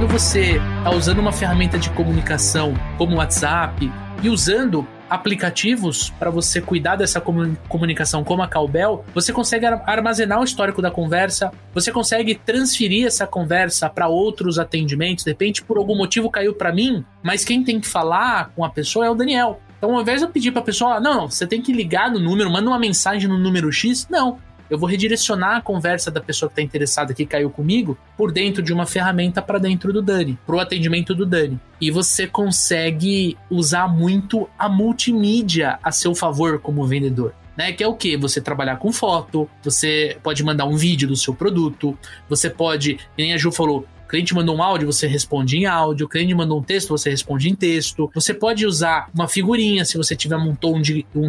quando você está usando uma ferramenta de comunicação como o WhatsApp e usando aplicativos para você cuidar dessa comunicação como a Callbell, você consegue armazenar o histórico da conversa, você consegue transferir essa conversa para outros atendimentos. De repente, por algum motivo, caiu para mim, mas quem tem que falar com a pessoa é o Daniel. Então, ao invés de eu pedir para a pessoa, não, você tem que ligar no número, manda uma mensagem no número X, não. Eu vou redirecionar a conversa da pessoa que está interessada, que caiu comigo, por dentro de uma ferramenta para dentro do Dani, para o atendimento do Dani. E você consegue usar muito a multimídia a seu favor como vendedor, né? Que é o quê? Você trabalhar com foto, você pode mandar um vídeo do seu produto, você pode, que nem a Ju falou, o cliente mandou um áudio, você responde em áudio, o cliente mandou um texto, você responde em texto, você pode usar uma figurinha se você tiver um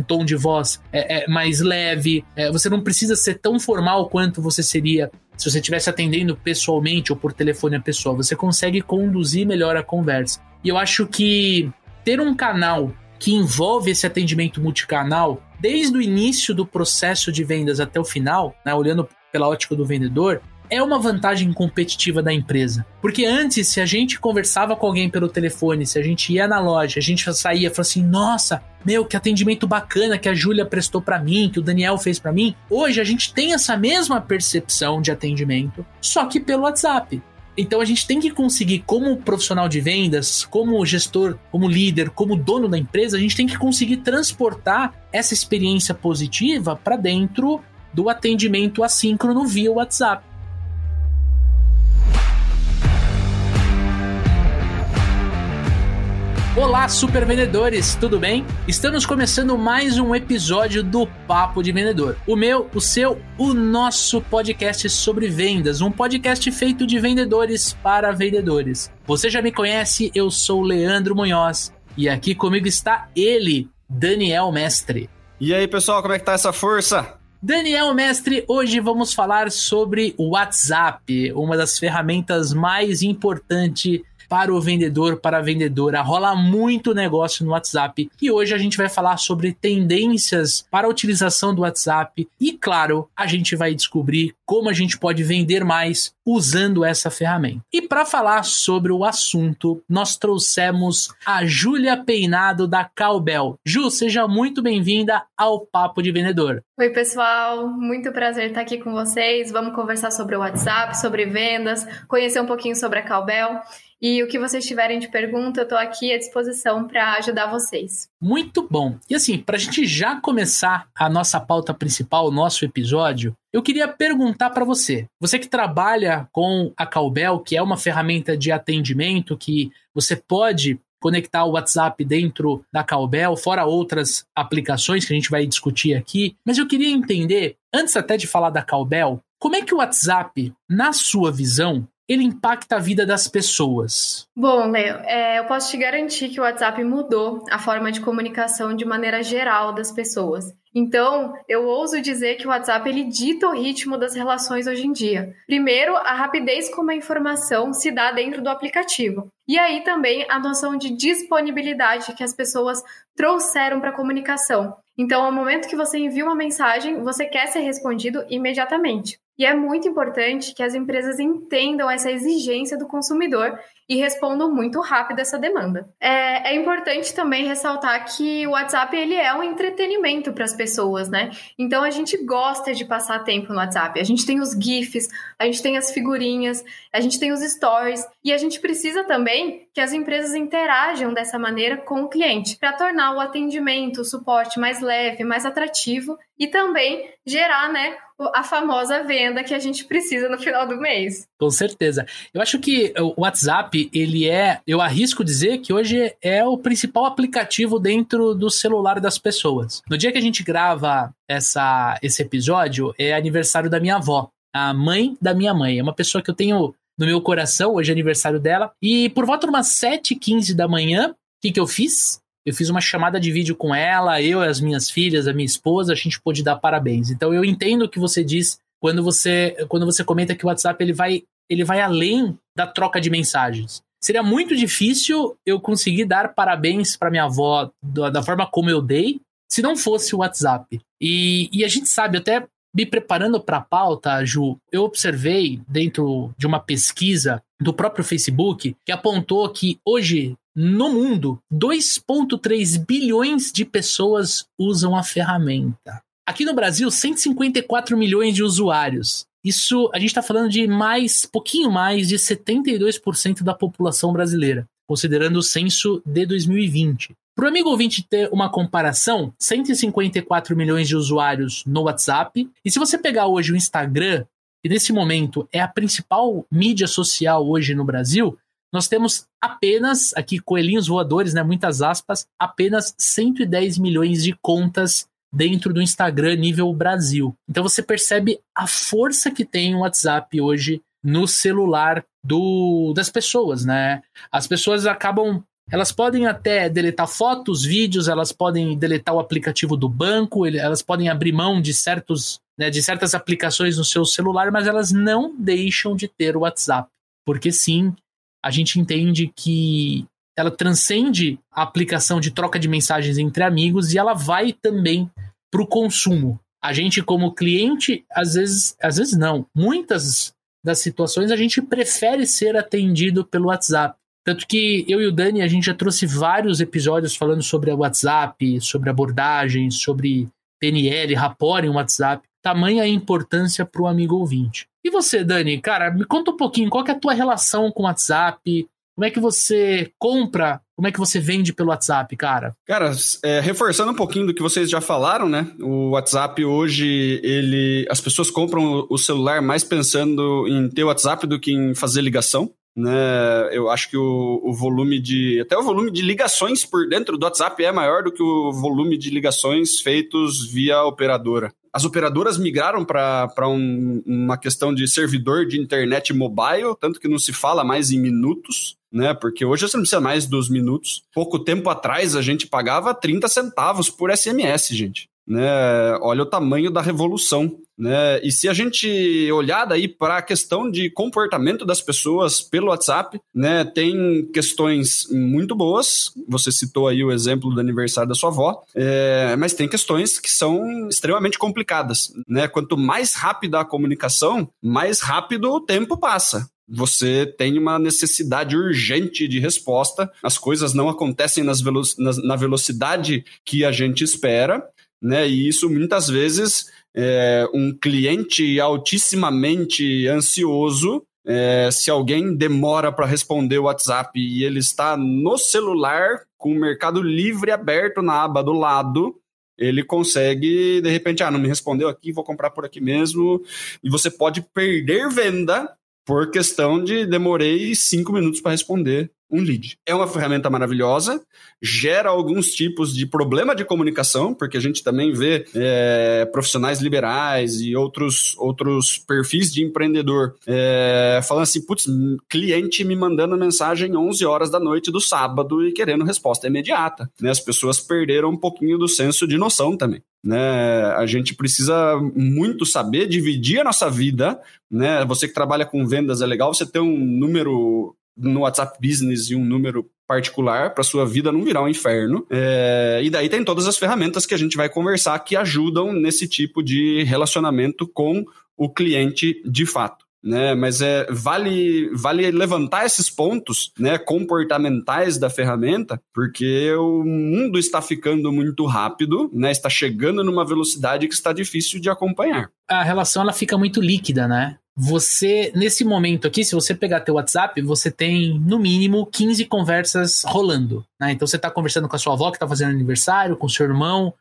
tom de voz mais leve, você não precisa ser tão formal quanto você seria se você estivesse atendendo pessoalmente ou por telefone a pessoa, você consegue conduzir melhor a conversa. E eu acho que ter um canal que envolve esse atendimento multicanal, desde o início do processo de vendas até o final, né, olhando pela ótica do vendedor, é uma vantagem competitiva da empresa. Porque antes, se a gente conversava com alguém pelo telefone, se a gente ia na loja, a gente saía e falava assim, nossa, meu, que atendimento bacana que a Júlia prestou pra mim, que o Daniel fez pra mim. Hoje a gente tem essa mesma percepção de atendimento, só que pelo WhatsApp. Então a gente tem que conseguir, como profissional de vendas, como gestor, como líder, como dono da empresa, a gente tem que conseguir transportar essa experiência positiva pra dentro do atendimento assíncrono via WhatsApp. Olá, Super Vendedores, tudo bem? Estamos começando mais um episódio do Papo de Vendedor. O meu, o seu, o nosso podcast sobre vendas. Um podcast feito de vendedores para vendedores. Você já me conhece, eu sou o Leandro Munhoz. E aqui comigo está ele, Daniel Mestre. E aí, pessoal, como é que tá essa força? Daniel Mestre, hoje vamos falar sobre o WhatsApp, uma das ferramentas mais importantes para o vendedor, para a vendedora. Rola muito negócio no WhatsApp. E hoje a gente vai falar sobre tendências para a utilização do WhatsApp. E, claro, a gente vai descobrir como a gente pode vender mais usando essa ferramenta. E para falar sobre o assunto, nós trouxemos a Júlia Peinado da Callbell. Ju, seja muito bem-vinda ao Papo de Vendedor. Oi, pessoal. Muito prazer estar aqui com vocês. Vamos conversar sobre o WhatsApp, sobre vendas, conhecer um pouquinho sobre a Callbell. E o que vocês tiverem de pergunta, eu estou aqui à disposição para ajudar vocês. Muito bom. E assim, para a gente já começar a nossa pauta principal, o nosso episódio, eu queria perguntar para você. Você que trabalha com a Callbell, que é uma ferramenta de atendimento que você pode conectar o WhatsApp dentro da Callbell, fora outras aplicações que a gente vai discutir aqui. Mas eu queria entender, antes até de falar da Callbell, como é que o WhatsApp, na sua visão, ele impacta a vida das pessoas? Bom, Léo, eu posso te garantir que o WhatsApp mudou a forma de comunicação de maneira geral das pessoas. Então, eu ouso dizer que o WhatsApp ele dita o ritmo das relações hoje em dia. Primeiro, a rapidez como a informação se dá dentro do aplicativo. E aí também a noção de disponibilidade que as pessoas trouxeram para a comunicação. Então, ao momento que você envia uma mensagem, você quer ser respondido imediatamente. E é muito importante que as empresas entendam essa exigência do consumidor e respondam muito rápido essa demanda. É importante também ressaltar que o WhatsApp ele é um entretenimento para as pessoas, né? Então, a gente gosta de passar tempo no WhatsApp. A gente tem os GIFs, a gente tem as figurinhas, a gente tem os stories. E a gente precisa também que as empresas interajam dessa maneira com o cliente para tornar o atendimento, o suporte mais leve, mais atrativo e também gerar, né, a famosa venda que a gente precisa no final do mês. Com certeza. Eu acho que o WhatsApp, ele é, eu arrisco dizer que hoje é o principal aplicativo dentro do celular das pessoas. No dia que a gente grava esse episódio, é aniversário da minha avó, a mãe da minha mãe. É uma pessoa que eu tenho no meu coração, hoje é aniversário dela. E por volta de umas 7h15 da manhã, o que eu fiz? Eu fiz uma chamada de vídeo com ela, eu e as minhas filhas, a minha esposa, a gente pôde dar parabéns. Então, eu entendo o que você diz quando você comenta que o WhatsApp ele vai além da troca de mensagens. Seria muito difícil eu conseguir dar parabéns para minha avó da forma como eu dei, se não fosse o WhatsApp. E a gente sabe, até me preparando para a pauta, Ju, eu observei dentro de uma pesquisa do próprio Facebook, que apontou que hoje, no mundo, 2,3 bilhões de pessoas usam a ferramenta. Aqui no Brasil, 154 milhões de usuários. Isso, a gente está falando de pouquinho mais de 72% da população brasileira, considerando o censo de 2020. Para o amigo ouvinte ter uma comparação, 154 milhões de usuários no WhatsApp. E se você pegar hoje o Instagram, que nesse momento é a principal mídia social hoje no Brasil, nós temos apenas, aqui coelhinhos voadores, né, muitas aspas, apenas 110 milhões de contas dentro do Instagram nível Brasil. Então você percebe a força que tem o WhatsApp hoje no celular das pessoas, né? As pessoas elas podem até deletar fotos, vídeos, elas podem deletar o aplicativo do banco, elas podem abrir mão de certas aplicações no seu celular, mas elas não deixam de ter o WhatsApp. Porque sim, a gente entende que ela transcende a aplicação de troca de mensagens entre amigos e ela vai também para o consumo. A gente, como cliente, às vezes não. Muitas das situações a gente prefere ser atendido pelo WhatsApp. Tanto que eu e o Dani, a gente já trouxe vários episódios falando sobre o WhatsApp, sobre abordagem, sobre PNL, rapport em WhatsApp. Tamanha a importância para o amigo ouvinte. E você, Dani? Cara, me conta um pouquinho, qual que é a tua relação com o WhatsApp? Como é que você compra? Como é que você vende pelo WhatsApp, cara? Cara, reforçando um pouquinho do que vocês já falaram, né? O WhatsApp hoje, as pessoas compram o celular mais pensando em ter o WhatsApp do que em fazer ligação, né? Eu acho que até o volume de ligações por dentro do WhatsApp é maior do que o volume de ligações feitos via operadora. As operadoras migraram para uma questão de servidor de internet mobile, tanto que não se fala mais em minutos, né? Porque hoje você não precisa mais dos minutos. Pouco tempo atrás a gente pagava 30 centavos por SMS, gente. Né? Olha o tamanho da revolução. Né? E se a gente olhar daí para a questão de comportamento das pessoas pelo WhatsApp, né? Tem questões muito boas, você citou aí o exemplo do aniversário da sua avó, mas tem questões que são extremamente complicadas. Né? Quanto mais rápida a comunicação, mais rápido o tempo passa. Você tem uma necessidade urgente de resposta, as coisas não acontecem na velocidade que a gente espera. Né? E isso, muitas vezes, um cliente altissimamente ansioso, se alguém demora para responder o WhatsApp e ele está no celular com o Mercado Livre aberto na aba do lado, ele consegue, de repente, não me respondeu aqui, vou comprar por aqui mesmo. E você pode perder venda por questão de demorei 5 minutos para responder um lead. É uma ferramenta maravilhosa, gera alguns tipos de problema de comunicação, porque a gente também vê profissionais liberais e outros perfis de empreendedor falando assim, putz, cliente me mandando mensagem 11 horas da noite do sábado e querendo resposta imediata. Né? As pessoas perderam um pouquinho do senso de noção também. Né? A gente precisa muito saber dividir a nossa vida. Né? Você que trabalha com vendas, é legal você ter um número no WhatsApp Business e um número particular para sua vida não virar um inferno. E daí tem todas as ferramentas que a gente vai conversar que ajudam nesse tipo de relacionamento com o cliente de fato. Né? Mas vale levantar esses pontos, né, comportamentais da ferramenta, porque o mundo está ficando muito rápido, né, está chegando numa velocidade que está difícil de acompanhar. A relação ela fica muito líquida, né? Você, nesse momento aqui, se você pegar teu WhatsApp, você tem, no mínimo, 15 conversas rolando. Né? Então, você está conversando com a sua avó que está fazendo aniversário, com seu irmão,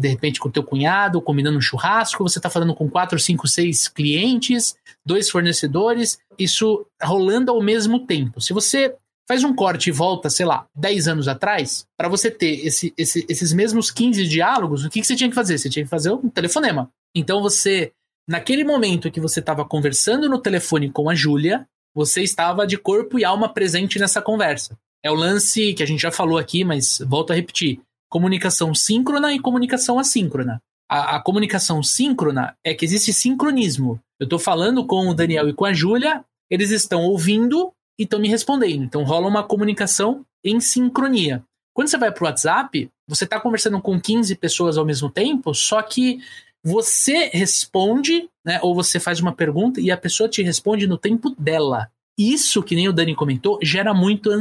de repente com o teu cunhado, combinando um churrasco, você está falando com 4, 5, 6 clientes, 2 fornecedores, isso rolando ao mesmo tempo. Se você faz um corte e volta, 10 anos atrás, para você ter esses mesmos 15 diálogos, o que você tinha que fazer? Você tinha que fazer um telefonema. Então, você... Naquele momento que você estava conversando no telefone com a Júlia, você estava de corpo e alma presente nessa conversa. É o lance que a gente já falou aqui, mas volto a repetir. Comunicação síncrona e comunicação assíncrona. A comunicação síncrona é que existe sincronismo. Eu estou falando com o Daniel e com a Júlia, eles estão ouvindo e estão me respondendo. Então rola uma comunicação em sincronia. Quando você vai para o WhatsApp, você está conversando com 15 pessoas ao mesmo tempo, só que você responde, né, ou você faz uma pergunta e a pessoa te responde no tempo dela. isso, que nem o Dani comentou, gera muita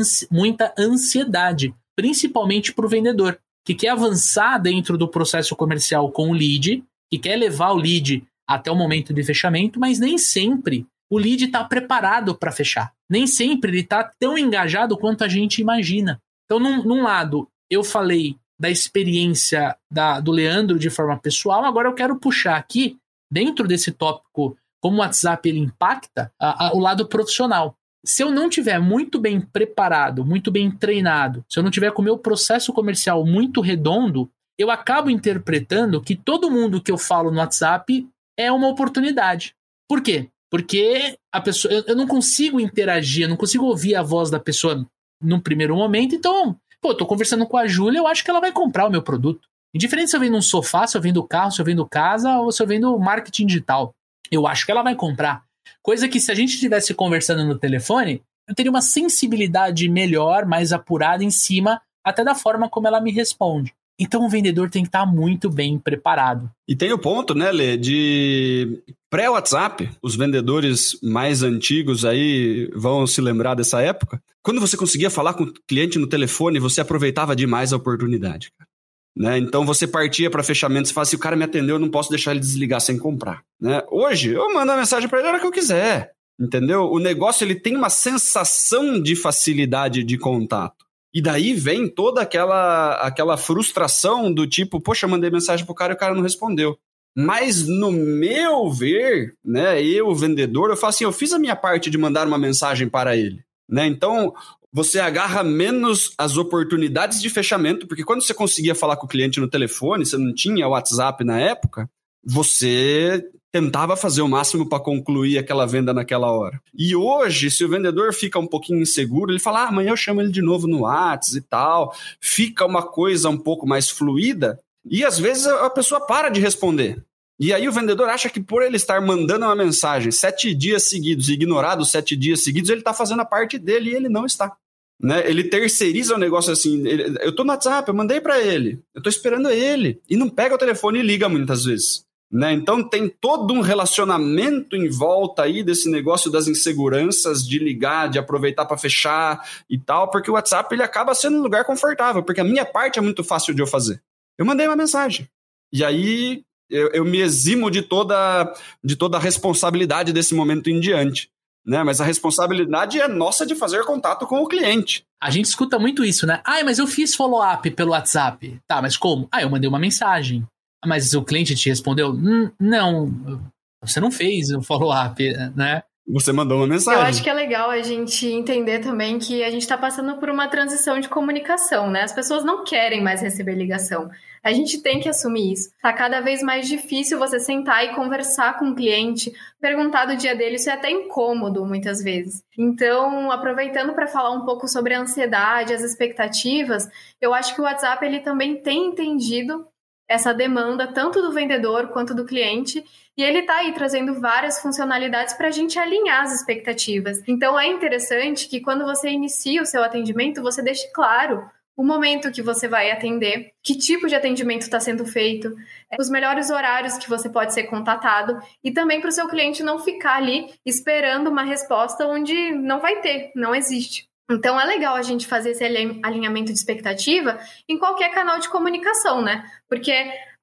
ansiedade, principalmente para o vendedor, que quer avançar dentro do processo comercial com o lead, que quer levar o lead até o momento de fechamento, mas nem sempre o lead está preparado para fechar. Nem sempre ele está tão engajado quanto a gente imagina. Então, num lado, eu falei da experiência do Leandro de forma pessoal, agora eu quero puxar aqui, dentro desse tópico, como o WhatsApp ele impacta o lado profissional. Se eu não tiver muito bem preparado, muito bem treinado, se eu não tiver com o meu processo comercial muito redondo, eu acabo interpretando que todo mundo que eu falo no WhatsApp é uma oportunidade. Por quê? Porque a pessoa, eu não consigo interagir, eu não consigo ouvir a voz da pessoa num primeiro momento, então, tô conversando com a Júlia, eu acho que ela vai comprar o meu produto. Indiferente se eu vendo um sofá, se eu vendo carro, se eu vendo casa ou se eu vendo marketing digital. Eu acho que ela vai comprar. Coisa que se a gente estivesse conversando no telefone, eu teria uma sensibilidade melhor, mais apurada em cima, até da forma como ela me responde. Então o vendedor tem que estar muito bem preparado. E tem o ponto, né, Lê, de pré-WhatsApp, os vendedores mais antigos aí vão se lembrar dessa época. Quando você conseguia falar com o cliente no telefone, você aproveitava demais a oportunidade, cara. Né? Então você partia para fechamento, você fala assim, o cara me atendeu, eu não posso deixar ele desligar sem comprar. Né? Hoje, eu mando a mensagem para ele a hora que eu quiser, entendeu? O negócio ele tem uma sensação de facilidade de contato. E daí vem toda aquela frustração do tipo, poxa, mandei mensagem pro cara e o cara não respondeu. Mas no meu ver, né, eu, vendedor, eu falo assim, eu fiz a minha parte de mandar uma mensagem para ele. Né? Então, você agarra menos as oportunidades de fechamento, porque quando você conseguia falar com o cliente no telefone, você não tinha WhatsApp na época, você tentava fazer o máximo para concluir aquela venda naquela hora. E hoje, se o vendedor fica um pouquinho inseguro, ele fala, amanhã eu chamo ele de novo no WhatsApp e tal, fica uma coisa um pouco mais fluida, e às vezes a pessoa para de responder. E aí o vendedor acha que por ele estar mandando uma mensagem 7 dias seguidos, ignorado 7 dias seguidos, ele está fazendo a parte dele e ele não está. Né? Ele terceiriza o negócio assim, eu estou no WhatsApp, eu mandei para ele, eu estou esperando ele, e não pega o telefone e liga muitas vezes. Né? Então tem todo um relacionamento em volta aí desse negócio das inseguranças de ligar, de aproveitar para fechar e tal, porque o WhatsApp ele acaba sendo um lugar confortável, porque a minha parte é muito fácil de eu fazer. Eu mandei uma mensagem, e aí eu me eximo de toda a responsabilidade desse momento em diante. Né? Mas a responsabilidade é nossa de fazer contato com o cliente. A gente escuta muito isso, né? Mas eu fiz follow-up pelo WhatsApp. Tá, mas como? Eu mandei uma mensagem. Mas o cliente te respondeu, não, você não fez o follow-up, né? Você mandou uma mensagem. Eu acho que é legal a gente entender também que a gente está passando por uma transição de comunicação, né? As pessoas não querem mais receber ligação. A gente tem que assumir isso. Está cada vez mais difícil você sentar e conversar com o cliente, perguntar do dia dele, isso é até incômodo muitas vezes. Então, aproveitando para falar um pouco sobre a ansiedade, as expectativas, eu acho que o WhatsApp ele também tem entendido essa demanda tanto do vendedor quanto do cliente, e ele está aí trazendo várias funcionalidades para a gente alinhar as expectativas. Então é interessante que quando você inicia o seu atendimento, você deixe claro o momento que você vai atender, que tipo de atendimento está sendo feito, os melhores horários que você pode ser contatado, e também para o seu cliente não ficar ali esperando uma resposta onde não vai ter, não existe. Então, é legal a gente fazer esse alinhamento de expectativa em qualquer canal de comunicação, né? Porque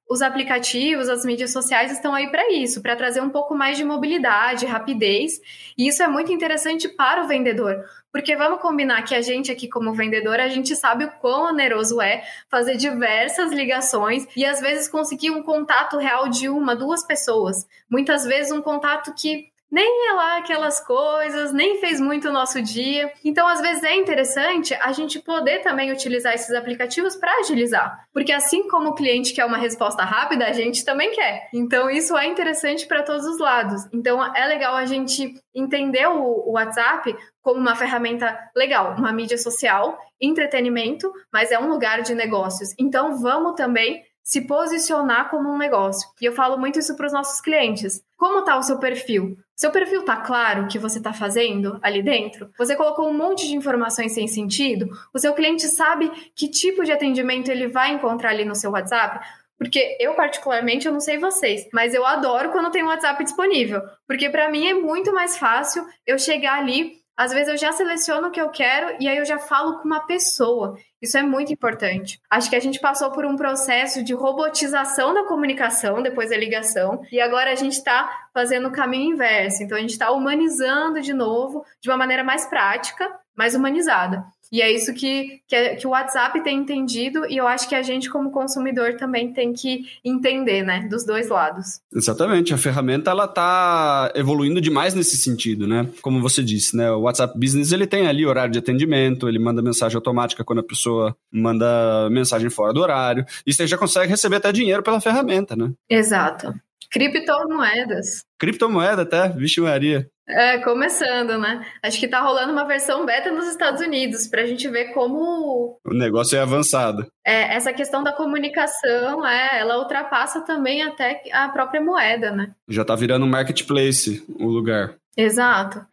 os aplicativos, as mídias sociais estão aí para isso, para trazer um pouco mais de mobilidade, rapidez. E isso é muito interessante para o vendedor, porque vamos combinar que a gente aqui como vendedor, a gente sabe o quão oneroso é fazer diversas ligações e às vezes conseguir um contato real de 1, 2 pessoas. Muitas vezes um contato que nem é lá aquelas coisas, nem fez muito o nosso dia. Então, às vezes, é interessante a gente poder também utilizar esses aplicativos para agilizar. Porque assim como o cliente quer uma resposta rápida, a gente também quer. Então, isso é interessante para todos os lados. Então, é legal a gente entender o WhatsApp como uma ferramenta legal, uma mídia social, entretenimento, mas é um lugar de negócios. Então, vamos também se posicionar como um negócio. E eu falo muito isso para os nossos clientes. Como está o seu perfil? Seu perfil está claro o que você está fazendo ali dentro? Você colocou um monte de informações sem sentido? O seu cliente sabe que tipo de atendimento ele vai encontrar ali no seu WhatsApp? Porque eu, particularmente, eu não sei vocês, mas eu adoro quando tem um WhatsApp disponível. Porque para mim é muito mais fácil eu chegar ali Às vezes eu já seleciono o que eu quero e aí eu já falo com uma pessoa. Isso é muito importante. Acho que a gente passou por um processo de robotização da comunicação depois da ligação e agora a gente está fazendo o caminho inverso. Então, a gente está humanizando de novo de uma maneira mais prática, mais humanizada. E é isso que o WhatsApp tem entendido e eu acho que a gente, como consumidor, também tem que entender, né? Dos dois lados. Exatamente. A ferramenta, ela tá evoluindo demais nesse sentido, né? Como você disse, né? O WhatsApp Business, ele tem ali horário de atendimento, ele manda mensagem automática quando a pessoa manda mensagem fora do horário. E você já consegue receber até dinheiro pela ferramenta, né? Exato. Criptomoedas. Criptomoeda até, vixe Maria. É, começando, né? Acho que tá rolando uma versão beta nos Estados Unidos, pra gente ver como... O negócio é avançado. É, essa questão da comunicação, ela ultrapassa também até a própria moeda, né? Já tá virando um marketplace, o lugar. Exato.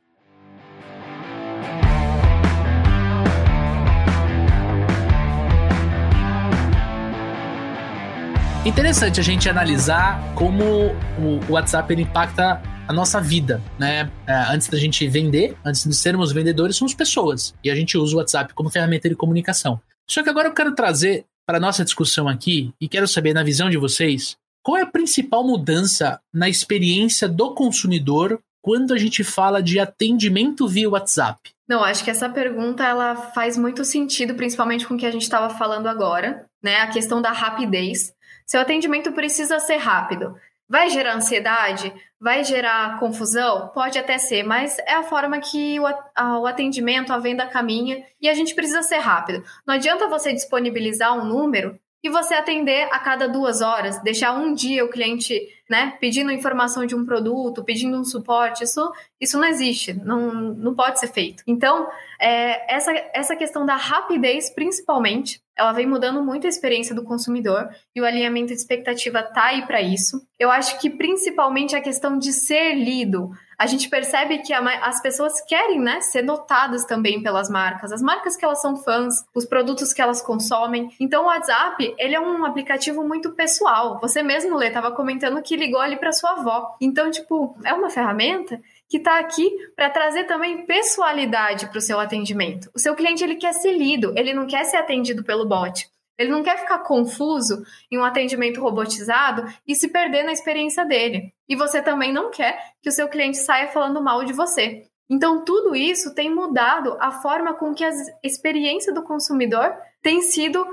Interessante a gente analisar como o WhatsApp ele impacta a nossa vida, né? Antes da gente vender, antes de sermos vendedores, somos pessoas. E a gente usa o WhatsApp como ferramenta de comunicação. Só que agora eu quero trazer para a nossa discussão aqui, e quero saber, na visão de vocês, qual é a principal mudança na experiência do consumidor quando a gente fala de atendimento via WhatsApp? Não, acho que essa pergunta ela faz muito sentido, principalmente com o que a gente estava falando agora, né? A questão da rapidez. Seu atendimento precisa ser rápido. Vai gerar ansiedade? Vai gerar confusão? Pode até ser, mas é a forma que o atendimento, a venda caminha e a gente precisa ser rápido. Não adianta você disponibilizar um número e você atender a cada 2 horas, deixar um dia o cliente, né, pedindo informação de um produto, pedindo um suporte. Isso não existe, não pode ser feito. Então, essa questão da rapidez, principalmente, ela vem mudando muito a experiência do consumidor e o alinhamento de expectativa está aí para isso. Eu acho que principalmente a questão de ser lido. A gente percebe que as pessoas querem, né, ser notadas também pelas marcas. As marcas que elas são fãs, os produtos que elas consomem. Então o WhatsApp, ele é um aplicativo muito pessoal. Você mesmo, Lê, estava comentando que ligou ali para sua avó. Então, tipo, é uma ferramenta que está aqui para trazer também pessoalidade para o seu atendimento. O seu cliente, ele quer ser lido, ele não quer ser atendido pelo bot. Ele não quer ficar confuso em um atendimento robotizado e se perder na experiência dele. E você também não quer que o seu cliente saia falando mal de você. Então, tudo isso tem mudado a forma com que a experiência do consumidor tem sido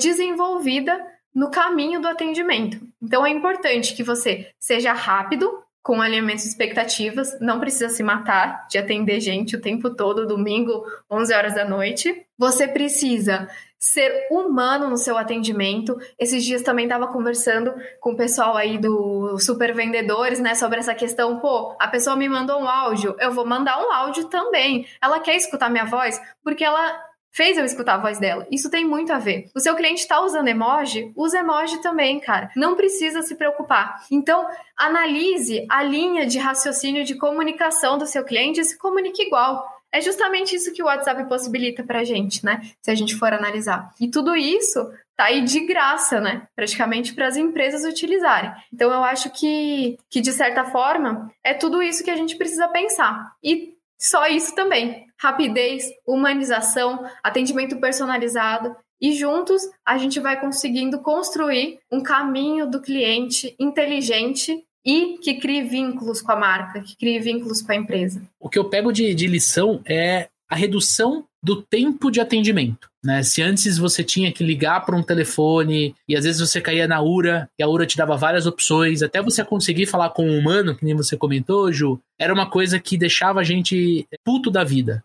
desenvolvida no caminho do atendimento. Então, é importante que você seja rápido, com alinhamento de expectativas, não precisa se matar de atender gente o tempo todo, domingo, 11 horas da noite. Você precisa ser humano no seu atendimento. Esses dias também estava conversando com o pessoal aí do Super Vendedores, né, sobre essa questão, a pessoa me mandou um áudio, eu vou mandar um áudio também. Ela quer escutar minha voz porque ela fez eu escutar a voz dela. Isso tem muito a ver. O seu cliente está usando emoji? Usa emoji também, cara. Não precisa se preocupar. Então, analise a linha de raciocínio de comunicação do seu cliente e se comunique igual. É justamente isso que o WhatsApp possibilita pra gente, né? Se a gente for analisar. E tudo isso tá aí de graça, né? Praticamente para as empresas utilizarem. Então, eu acho que, de certa forma, é tudo isso que a gente precisa pensar. E só isso também. Rapidez, humanização, atendimento personalizado e juntos a gente vai conseguindo construir um caminho do cliente inteligente e que crie vínculos com a marca, que crie vínculos com a empresa. O que eu pego de lição é a redução do tempo de atendimento, né? Se antes você tinha que ligar para um telefone e às vezes você caía na URA e a URA te dava várias opções, até você conseguir falar com um humano, que nem você comentou, Ju, era uma coisa que deixava a gente puto da vida.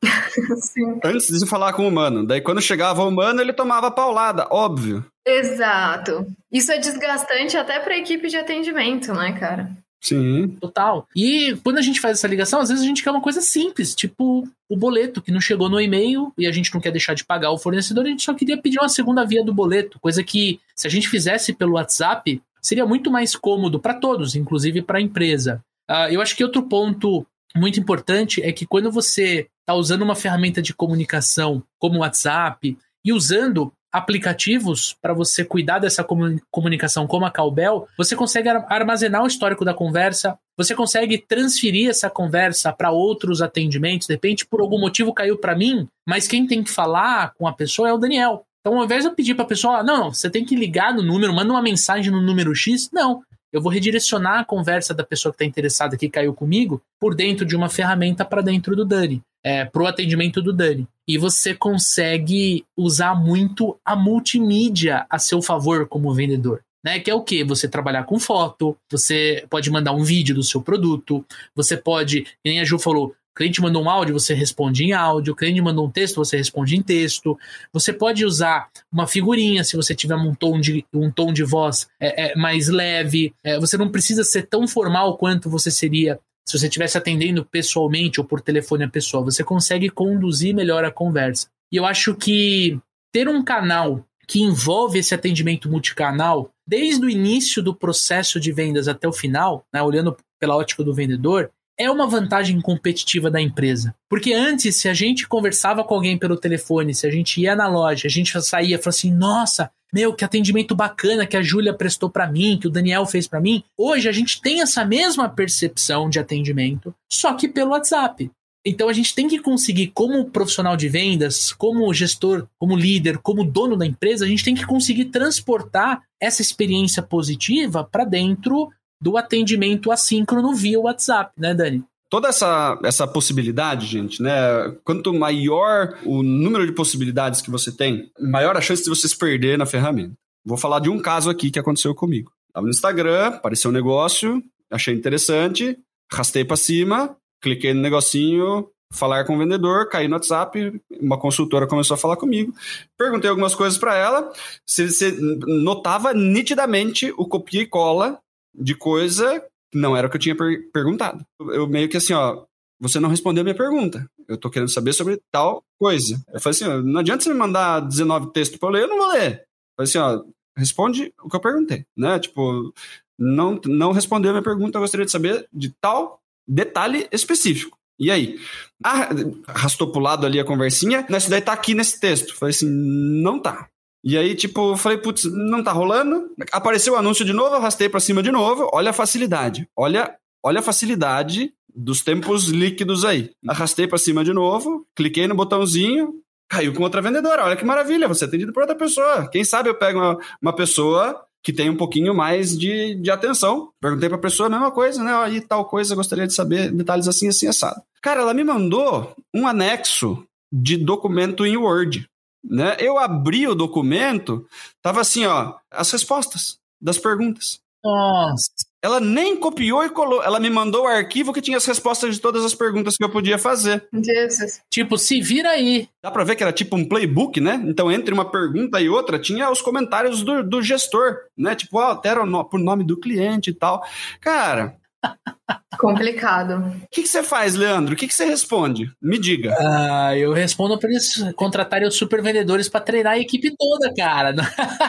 Sim. Antes de falar com o humano, daí quando chegava o humano ele tomava paulada, óbvio. Exato. Isso é desgastante até para a equipe de atendimento, né, cara? Sim. Total. E quando a gente faz essa ligação, às vezes a gente quer uma coisa simples, tipo o boleto que não chegou no e-mail e a gente não quer deixar de pagar o fornecedor, a gente só queria pedir uma segunda via do boleto, coisa que se a gente fizesse pelo WhatsApp, seria muito mais cômodo para todos, inclusive para a empresa. Eu acho que outro ponto muito importante é que quando você está usando uma ferramenta de comunicação como o WhatsApp e usando aplicativos para você cuidar dessa comunicação como a Callbell, você consegue armazenar o histórico da conversa, você consegue transferir essa conversa para outros atendimentos. De repente, por algum motivo, caiu para mim, mas quem tem que falar com a pessoa é o Daniel. Então, ao invés de eu pedir para a pessoa, não, você tem que ligar no número, manda uma mensagem no número X, não. Eu vou redirecionar a conversa da pessoa que está interessada, que caiu comigo, por dentro de uma ferramenta para dentro do Dani, para o atendimento do Dani. E você consegue usar muito a multimídia a seu favor como vendedor, né? Que é o quê? Você trabalhar com foto, você pode mandar um vídeo do seu produto, você pode, que nem a Ju falou, o cliente mandou um áudio, você responde em áudio. O cliente mandou um texto, você responde em texto. Você pode usar uma figurinha se você tiver um tom de voz mais leve. Você não precisa ser tão formal quanto você seria se você estivesse atendendo pessoalmente ou por telefone a pessoa. Você consegue conduzir melhor a conversa. E eu acho que ter um canal que envolve esse atendimento multicanal, desde o início do processo de vendas até o final, né, olhando pela ótica do vendedor, é uma vantagem competitiva da empresa. Porque antes, se a gente conversava com alguém pelo telefone, se a gente ia na loja, a gente saía e falava assim, nossa, meu, que atendimento bacana que a Júlia prestou para mim, que o Daniel fez para mim. Hoje a gente tem essa mesma percepção de atendimento, só que pelo WhatsApp. Então a gente tem que conseguir, como profissional de vendas, como gestor, como líder, como dono da empresa, a gente tem que conseguir transportar essa experiência positiva para dentro do atendimento assíncrono via WhatsApp, né, Dani? Toda essa possibilidade, gente, né? Quanto maior o número de possibilidades que você tem, maior a chance de você se perder na ferramenta. Vou falar de um caso aqui que aconteceu comigo. Estava no Instagram, apareceu um negócio, achei interessante, arrastei para cima, cliquei no negocinho, falar com o vendedor, caí no WhatsApp, uma consultora começou a falar comigo, perguntei algumas coisas para ela, você notava nitidamente o copia e cola de coisa que não era o que eu tinha perguntado. Eu meio que assim, ó, você não respondeu a minha pergunta. Eu tô querendo saber sobre tal coisa. Eu falei assim, ó, não adianta você me mandar 19 textos pra eu ler, eu não vou ler. Eu falei assim, ó, responde o que eu perguntei, né? Tipo, não respondeu a minha pergunta, eu gostaria de saber de tal detalhe específico. E aí? Arrastou pro lado ali a conversinha, isso daí tá aqui nesse texto. Eu falei assim, não tá. E aí, tipo, eu falei, putz, não tá rolando. Apareceu o anúncio de novo, arrastei pra cima de novo. Olha a facilidade. Olha a facilidade dos tempos líquidos aí. Arrastei pra cima de novo, cliquei no botãozinho, caiu com outra vendedora. Olha que maravilha, você é atendido por outra pessoa. Quem sabe eu pego uma pessoa que tem um pouquinho mais de atenção. Perguntei pra pessoa a mesma coisa, né? Aí tal coisa, gostaria de saber detalhes assim, assim, assado. Cara, ela me mandou um anexo de documento em Word. Né? Eu abri o documento, tava assim, ó, as respostas das perguntas. Nossa. Ela nem copiou e colou, ela me mandou o arquivo que tinha as respostas de todas as perguntas que eu podia fazer. Jesus. Tipo, se vira aí. Dá pra ver que era tipo um playbook, né? Então, entre uma pergunta e outra, tinha os comentários do gestor, né? Tipo, ó, altera por nome do cliente e tal. Cara... Complicado. O que você faz, Leandro? O que você responde? Me diga. Eu respondo para eles contratarem os super vendedores para treinar a equipe toda, cara.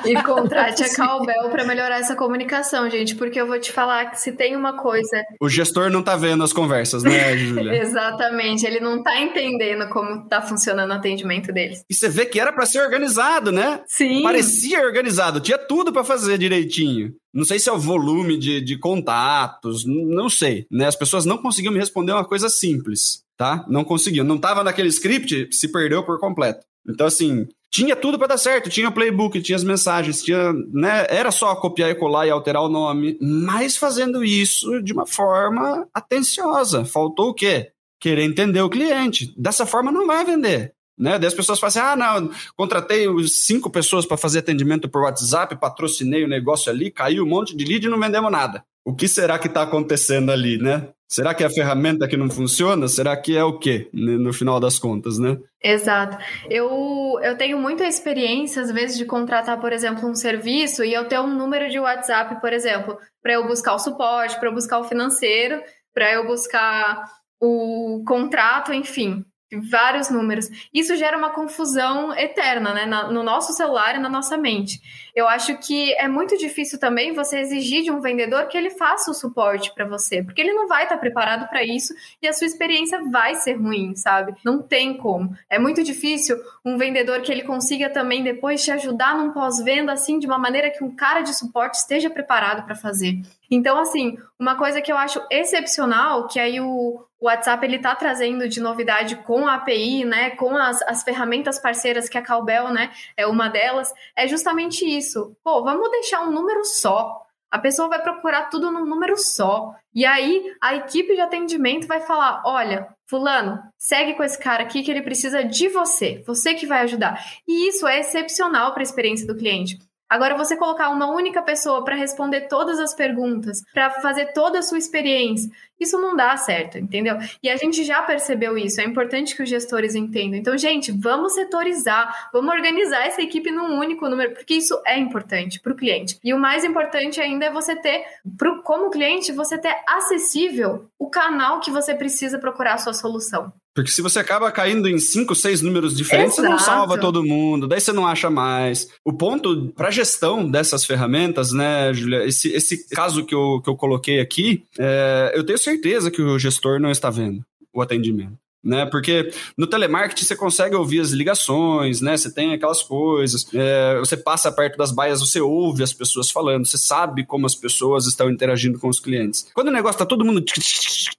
E contrate a Callbell para melhorar essa comunicação, gente, porque eu vou te falar que se tem uma coisa... O gestor não tá vendo as conversas, né, Júlia? Exatamente, ele não tá entendendo como tá funcionando o atendimento deles. E você vê que era para ser organizado, né? Sim. Parecia organizado, tinha tudo para fazer direitinho. Não sei se é o volume de contatos, não sei, né? As pessoas não conseguiam me responder uma coisa simples, tá? Não conseguiam. Não estava naquele script, se perdeu por completo. Então, assim, tinha tudo para dar certo. Tinha o playbook, tinha as mensagens, tinha, né? Era só copiar e colar e alterar o nome, mas fazendo isso de uma forma atenciosa. Faltou o quê? Querer entender o cliente. Dessa forma, não vai vender. Né? Daí as pessoas falam assim, não, contratei 5 pessoas para fazer atendimento por WhatsApp, patrocinei o negócio ali, caiu um monte de lead e não vendemos nada. O que será que está acontecendo ali, né? Será que é a ferramenta que não funciona? Será que é o quê, no final das contas, né? Exato. Eu tenho muita experiência, às vezes, de contratar, por exemplo, um serviço e eu ter um número de WhatsApp, por exemplo, para eu buscar o suporte, para eu buscar o financeiro, para eu buscar o contrato, enfim... vários números. Isso gera uma confusão eterna, né? No nosso celular e na nossa mente. Eu acho que é muito difícil também você exigir de um vendedor que ele faça o suporte para você, porque ele não vai estar preparado para isso e a sua experiência vai ser ruim, sabe? Não tem como. É muito difícil um vendedor que ele consiga também depois te ajudar num pós-venda, assim, de uma maneira que um cara de suporte esteja preparado para fazer. Então, assim, uma coisa que eu acho excepcional, que aí o WhatsApp ele está trazendo de novidade com a API, né, com as ferramentas parceiras, que a Callbell, né, é uma delas, é justamente isso. Pô, vamos deixar um número só. A pessoa vai procurar tudo num número só. E aí, a equipe de atendimento vai falar, olha, fulano, segue com esse cara aqui que ele precisa de você. Você que vai ajudar. E isso é excepcional para a experiência do cliente. Agora, você colocar uma única pessoa para responder todas as perguntas, para fazer toda a sua experiência, isso não dá certo, entendeu? E a gente já percebeu isso, é importante que os gestores entendam. Então, gente, vamos setorizar, vamos organizar essa equipe num único número, porque isso é importante para o cliente. E o mais importante ainda é você ter, como cliente, você ter acessível o canal que você precisa procurar a sua solução. Porque se você acaba caindo em 5, 6 números diferentes, exato, você não salva todo mundo, daí você não acha mais. O ponto para a gestão dessas ferramentas, né, Júlia, esse caso que eu coloquei aqui, eu tenho certeza que o gestor não está vendo o atendimento. Né? Porque no telemarketing você consegue ouvir as ligações, né? Você tem aquelas coisas, você passa perto das baias, você ouve as pessoas falando, você sabe como as pessoas estão interagindo com os clientes. Quando o negócio está todo mundo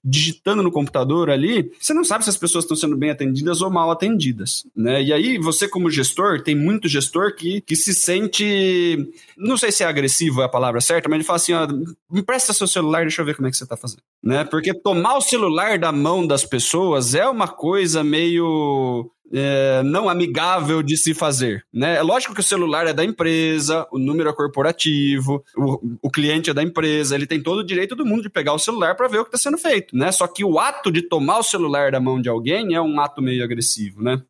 digitando no computador ali, você não sabe se as pessoas estão sendo bem atendidas ou mal atendidas. Né? E aí você como gestor, tem muito gestor que se sente, não sei se é agressivo é a palavra certa, mas ele fala assim, ó, me presta seu celular, deixa eu ver como é que você está fazendo. Né? Porque tomar o celular da mão das pessoas é uma coisa meio não amigável de se fazer, né? É lógico que o celular é da empresa, o número é corporativo, o cliente é da empresa, ele tem todo o direito do mundo de pegar o celular para ver o que está sendo feito, né? Só que o ato de tomar o celular da mão de alguém é um ato meio agressivo, né?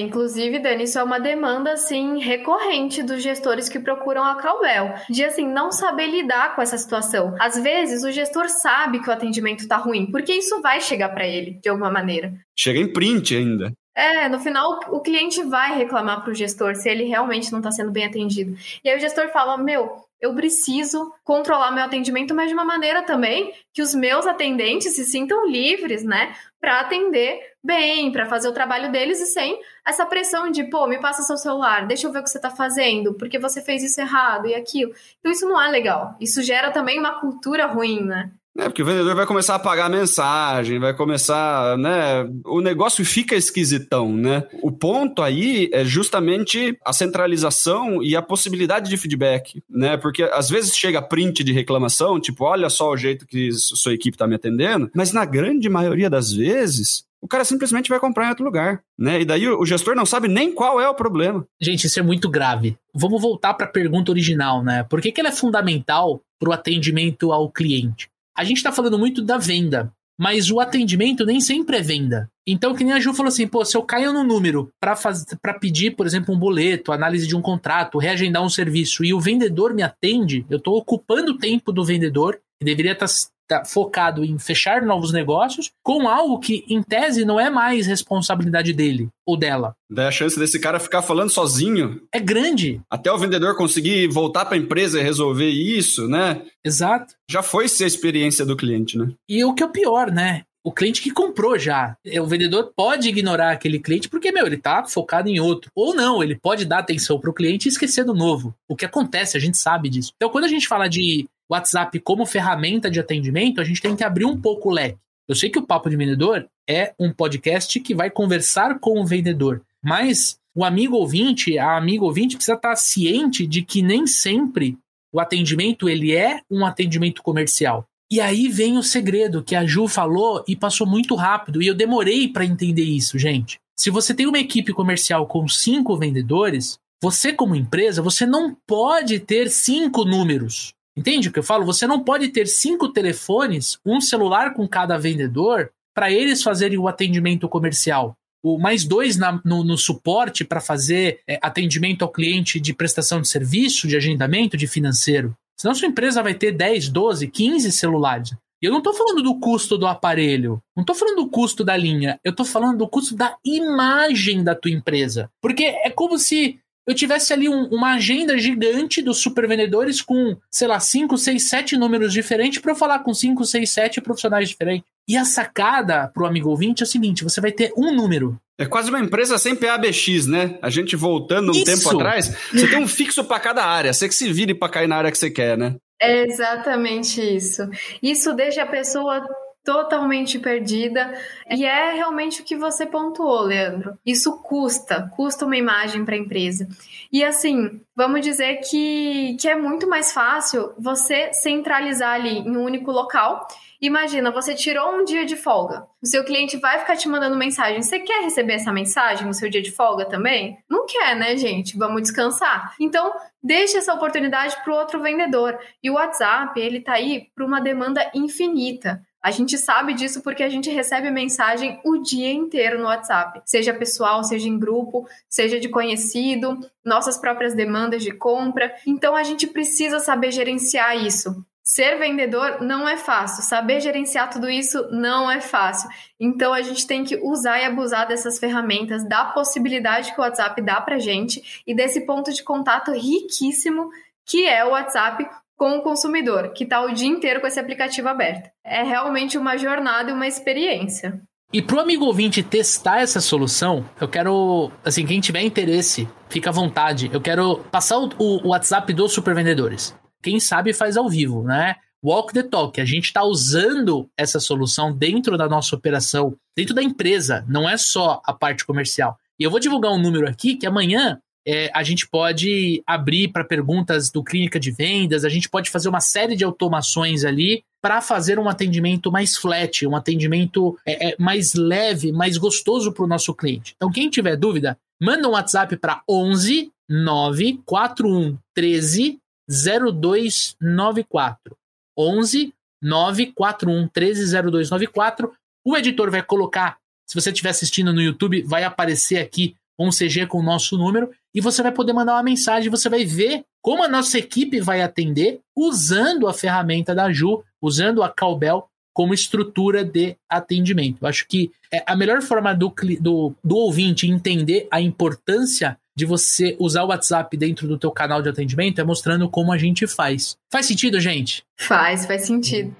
Inclusive, Dani, isso é uma demanda, assim, recorrente dos gestores que procuram a Callbell, de, assim, não saber lidar com essa situação. Às vezes, o gestor sabe que o atendimento está ruim, porque isso vai chegar para ele, de alguma maneira. Chega em print ainda. No final o cliente vai reclamar para o gestor se ele realmente não está sendo bem atendido. E aí o gestor fala, meu, eu preciso controlar meu atendimento, mas de uma maneira também que os meus atendentes se sintam livres, né, para atender bem, para fazer o trabalho deles e sem essa pressão de, pô, me passa seu celular, deixa eu ver o que você está fazendo, porque você fez isso errado e aquilo. Então isso não é legal, isso gera também uma cultura ruim, né? Porque o vendedor vai começar a apagar a mensagem, vai começar, né? O negócio fica esquisitão, né? O ponto aí é justamente a centralização e a possibilidade de feedback, né? Porque às vezes chega print de reclamação, tipo, olha só o jeito que sua equipe tá me atendendo, mas na grande maioria das vezes o cara simplesmente vai comprar em outro lugar, né? E daí o gestor não sabe nem qual é o problema. Gente, isso é muito grave. Vamos voltar para a pergunta original, né? Por que ela é fundamental para o atendimento ao cliente? A gente está falando muito da venda, mas o atendimento nem sempre é venda. Então, que nem a Ju falou assim, pô, se eu caio no número para pedir, por exemplo, um boleto, análise de um contrato, reagendar um serviço, e o vendedor me atende, eu estou ocupando o tempo do vendedor, que deveria estar focado em fechar novos negócios, com algo que, em tese, não é mais responsabilidade dele ou dela. Daí a chance desse cara ficar falando sozinho é grande. Até o vendedor conseguir voltar para a empresa e resolver isso, né? Exato. Já foi ser a experiência do cliente, né? E o que é o pior, né? O cliente que comprou já. O vendedor pode ignorar aquele cliente porque, ele tá focado em outro. Ou não, ele pode dar atenção para o cliente e esquecer do novo. O que acontece, a gente sabe disso. Então, quando a gente fala de WhatsApp como ferramenta de atendimento, a gente tem que abrir um pouco o leque. Eu sei que o Papo de Vendedor é um podcast que vai conversar com o vendedor, mas o amigo ouvinte, a amiga ouvinte precisa estar ciente de que nem sempre o atendimento, ele é um atendimento comercial. E aí vem o segredo que a Ju falou e passou muito rápido, e eu demorei para entender isso, gente. Se você tem uma equipe comercial com 5 vendedores, você como empresa, você não pode ter 5 números. Entende o que eu falo? Você não pode ter 5 telefones, um celular com cada vendedor, para eles fazerem o atendimento comercial. O mais 2 no suporte para fazer atendimento ao cliente de prestação de serviço, de agendamento, de financeiro. Senão sua empresa vai ter 10, 12, 15 celulares. E Eu não estou falando do custo do aparelho, não estou falando do custo da linha, eu estou falando do custo da imagem da tua empresa. Porque é como se eu tivesse ali uma agenda gigante dos super vendedores com, sei lá, 5, 6, 7 números diferentes para eu falar com 5, 6, 7 profissionais diferentes. E a sacada para o amigo ouvinte é o seguinte, você vai ter um número. É quase uma empresa sem PABX, né? A gente voltando um tempo atrás, você tem um fixo para cada área, você que se vire para cair na área que você quer, né? É exatamente isso. Isso deixa a pessoa totalmente perdida e é realmente o que você pontuou, Leandro. Isso custa uma imagem para a empresa. E assim, vamos dizer que é muito mais fácil você centralizar ali em um único local. Imagina, você tirou um dia de folga. O seu cliente vai ficar te mandando mensagem. Você quer receber essa mensagem no seu dia de folga também? Não quer, né, gente? Vamos descansar. Então, deixe essa oportunidade para o outro vendedor. E o WhatsApp, ele está aí para uma demanda infinita. A gente sabe disso porque a gente recebe mensagem o dia inteiro no WhatsApp. Seja pessoal, seja em grupo, seja de conhecido, nossas próprias demandas de compra. Então, a gente precisa saber gerenciar isso. Ser vendedor não é fácil, saber gerenciar tudo isso não é fácil. Então, a gente tem que usar e abusar dessas ferramentas, da possibilidade que o WhatsApp dá pra gente e desse ponto de contato riquíssimo que é o WhatsApp com o consumidor, que tá o dia inteiro com esse aplicativo aberto. É realmente uma jornada e uma experiência. E pro amigo ouvinte testar essa solução, eu quero, assim, quem tiver interesse, fica à vontade. Eu quero passar o WhatsApp dos Super Vendedores. Quem sabe faz ao vivo, né? Walk the talk. A gente está usando essa solução dentro da nossa operação, dentro da empresa, não é só a parte comercial. E eu vou divulgar um número aqui que amanhã a gente pode abrir para perguntas do Clínica de Vendas, a gente pode fazer uma série de automações ali para fazer um atendimento mais flat, um atendimento mais leve, mais gostoso para o nosso cliente. Então, quem tiver dúvida, manda um WhatsApp para 11 941 13 0294 11 941 130294. O editor vai colocar, se você estiver assistindo no YouTube, vai aparecer aqui um CG com o nosso número e você vai poder mandar uma mensagem, você vai ver como a nossa equipe vai atender usando a ferramenta da Ju, usando a Callbell como estrutura de atendimento. Eu acho que é a melhor forma do ouvinte entender a importância de você usar o WhatsApp dentro do teu canal de atendimento é mostrando como a gente faz. Faz sentido, gente? Faz sentido.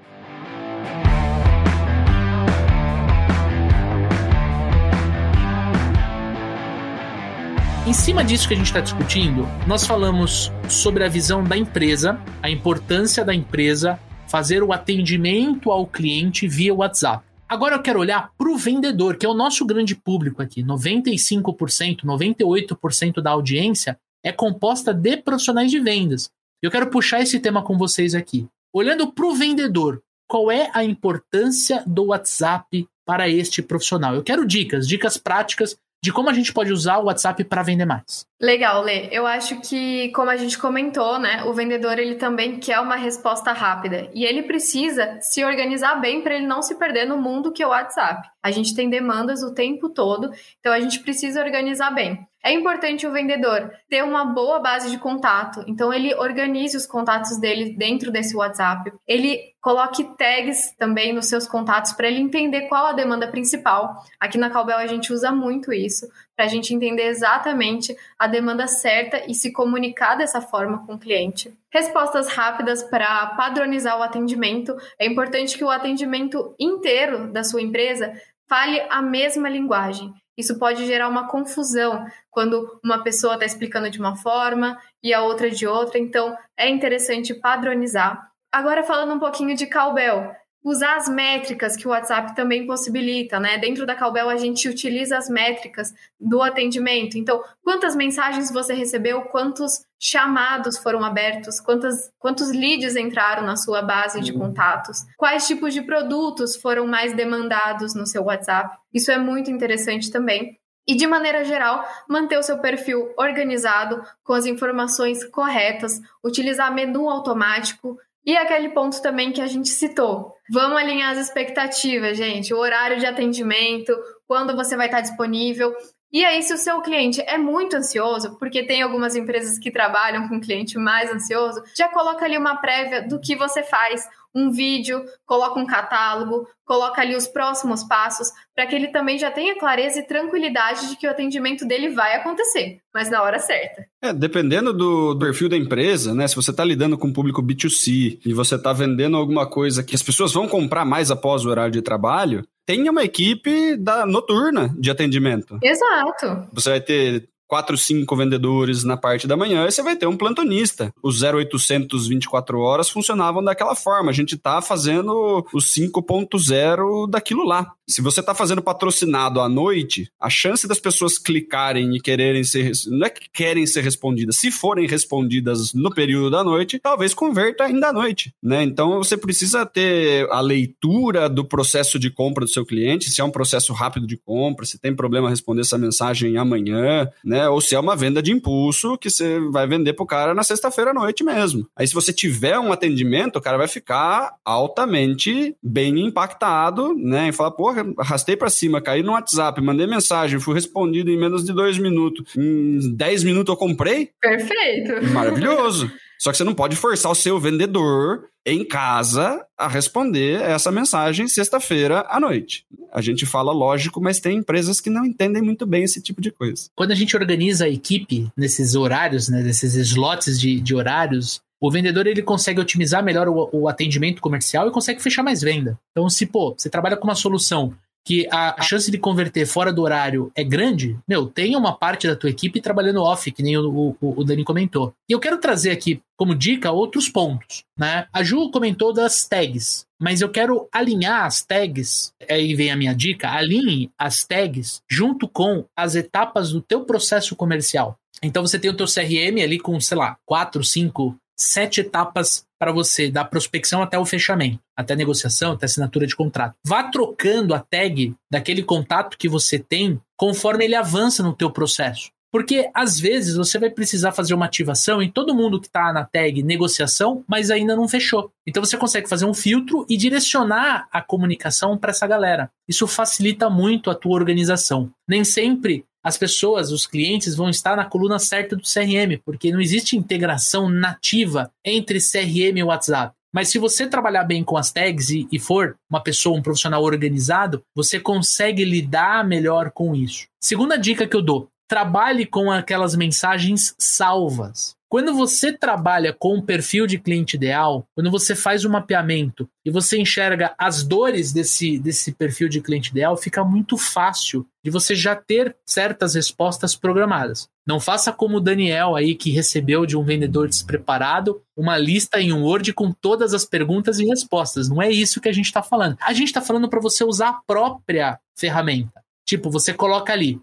Em cima disso que a gente está discutindo, nós falamos sobre a visão da empresa, a importância da empresa fazer o atendimento ao cliente via WhatsApp. Agora eu quero olhar para o vendedor, que é o nosso grande público aqui. 95%, 98% da audiência é composta de profissionais de vendas. Eu quero puxar esse tema com vocês aqui. Olhando para o vendedor, qual é a importância do WhatsApp para este profissional? Eu quero dicas práticas de como a gente pode usar o WhatsApp para vender mais. Legal, Lê. Eu acho que, como a gente comentou, né, o vendedor ele também quer uma resposta rápida e ele precisa se organizar bem para ele não se perder no mundo que é o WhatsApp. A gente tem demandas o tempo todo, então a gente precisa organizar bem. É importante o vendedor ter uma boa base de contato, então ele organize os contatos dele dentro desse WhatsApp, ele coloque tags também nos seus contatos para ele entender qual a demanda principal. Aqui na Callbell a gente usa muito isso, para a gente entender exatamente a demanda certa e se comunicar dessa forma com o cliente. Respostas rápidas para padronizar o atendimento. É importante que o atendimento inteiro da sua empresa fale a mesma linguagem. Isso pode gerar uma confusão quando uma pessoa está explicando de uma forma e a outra de outra. Então, é interessante padronizar. Agora, falando um pouquinho de Callbell. Usar as métricas que o WhatsApp também possibilita, né? Dentro da Callbell, a gente utiliza as métricas do atendimento. Então, quantas mensagens você recebeu, quantos chamados foram abertos, quantos leads entraram na sua base de contatos, quais tipos de produtos foram mais demandados no seu WhatsApp. Isso é muito interessante também. E, de maneira geral, manter o seu perfil organizado, com as informações corretas, utilizar menu automático. E aquele ponto também que a gente citou, vamos alinhar as expectativas, gente, o horário de atendimento, quando você vai estar disponível. E aí, se o seu cliente é muito ansioso, porque tem algumas empresas que trabalham com um cliente mais ansioso, já coloca ali uma prévia do que você faz, um vídeo, coloca um catálogo, coloca ali os próximos passos, para que ele também já tenha clareza e tranquilidade de que o atendimento dele vai acontecer, mas na hora certa. Dependendo do perfil da empresa, né? Se você está lidando com o público B2C e você está vendendo alguma coisa que as pessoas vão comprar mais após o horário de trabalho, tem uma equipe noturna de atendimento. Exato. Você vai ter 4, 5 vendedores na parte da manhã e você vai ter um plantonista. Os 0800 24 horas funcionavam daquela forma. A gente está fazendo o 5.0 daquilo lá. Se você está fazendo patrocinado à noite, a chance das pessoas clicarem e quererem ser... Não é que querem ser respondidas. Se forem respondidas no período da noite, talvez converta ainda à noite, né? Então, você precisa ter a leitura do processo de compra do seu cliente, se é um processo rápido de compra, se tem problema responder essa mensagem amanhã, né? Ou se é uma venda de impulso que você vai vender pro cara na sexta-feira à noite mesmo. Aí, se você tiver um atendimento, o cara vai ficar altamente bem impactado, né? E falar, pô, arrastei pra cima, caí no WhatsApp, mandei mensagem, fui respondido em menos de 2 minutos. Em 10 minutos eu comprei? Perfeito! Maravilhoso! Só que você não pode forçar o seu vendedor em casa a responder essa mensagem sexta-feira à noite. A gente fala lógico, mas tem empresas que não entendem muito bem esse tipo de coisa. Quando a gente organiza a equipe nesses horários, né, nesses slots de horários, o vendedor ele consegue otimizar melhor o atendimento comercial e consegue fechar mais venda. Então, se você trabalha com uma solução que a chance de converter fora do horário é grande, tenha uma parte da tua equipe trabalhando off, que nem o Dani comentou. E eu quero trazer aqui como dica outros pontos, né? A Ju comentou das tags, mas eu quero alinhar as tags, aí vem a minha dica, alinhe as tags junto com as etapas do teu processo comercial. Então você tem o teu CRM ali com, 4, 5, 7 etapas para você, da prospecção até o fechamento, até negociação, até assinatura de contrato. Vá trocando a tag daquele contato que você tem conforme ele avança no teu processo. Porque, às vezes, você vai precisar fazer uma ativação em todo mundo que está na tag negociação, mas ainda não fechou. Então, você consegue fazer um filtro e direcionar a comunicação para essa galera. Isso facilita muito a tua organização. Nem sempre as pessoas, os clientes, vão estar na coluna certa do CRM, porque não existe integração nativa entre CRM e WhatsApp. Mas se você trabalhar bem com as tags e for uma pessoa, um profissional organizado, você consegue lidar melhor com isso. Segunda dica que eu dou: trabalhe com aquelas mensagens salvas. Quando você trabalha com o perfil de cliente ideal, quando você faz um mapeamento e você enxerga as dores desse perfil de cliente ideal, fica muito fácil de você já ter certas respostas programadas. Não faça como o Daniel aí, que recebeu de um vendedor despreparado uma lista em um Word com todas as perguntas e respostas. Não é isso que a gente está falando. A gente está falando para você usar a própria ferramenta. Tipo, você coloca ali,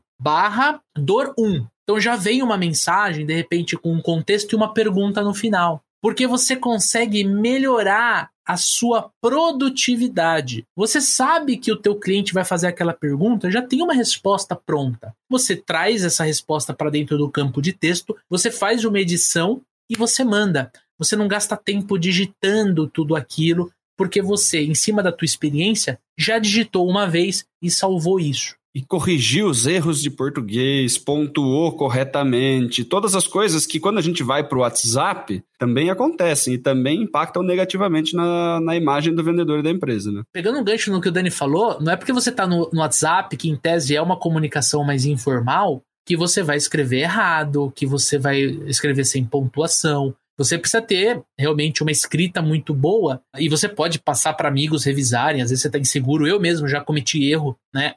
/dor 1. Então já vem uma mensagem, de repente, com um contexto e uma pergunta no final. Porque você consegue melhorar a sua produtividade. Você sabe que o teu cliente vai fazer aquela pergunta, já tem uma resposta pronta. Você traz essa resposta para dentro do campo de texto, você faz uma edição e você manda. Você não gasta tempo digitando tudo aquilo, porque você, em cima da tua experiência, já digitou uma vez e salvou isso. E corrigiu os erros de português, pontuou corretamente, todas as coisas que quando a gente vai para o WhatsApp também acontecem e também impactam negativamente na imagem do vendedor e da empresa, né? Pegando um gancho no que o Dani falou, não é porque você está no WhatsApp, que em tese é uma comunicação mais informal, que você vai escrever errado, que você vai escrever sem pontuação. Você precisa ter realmente uma escrita muito boa e você pode passar para amigos revisarem. Às vezes você está inseguro. Eu mesmo já cometi erro, né?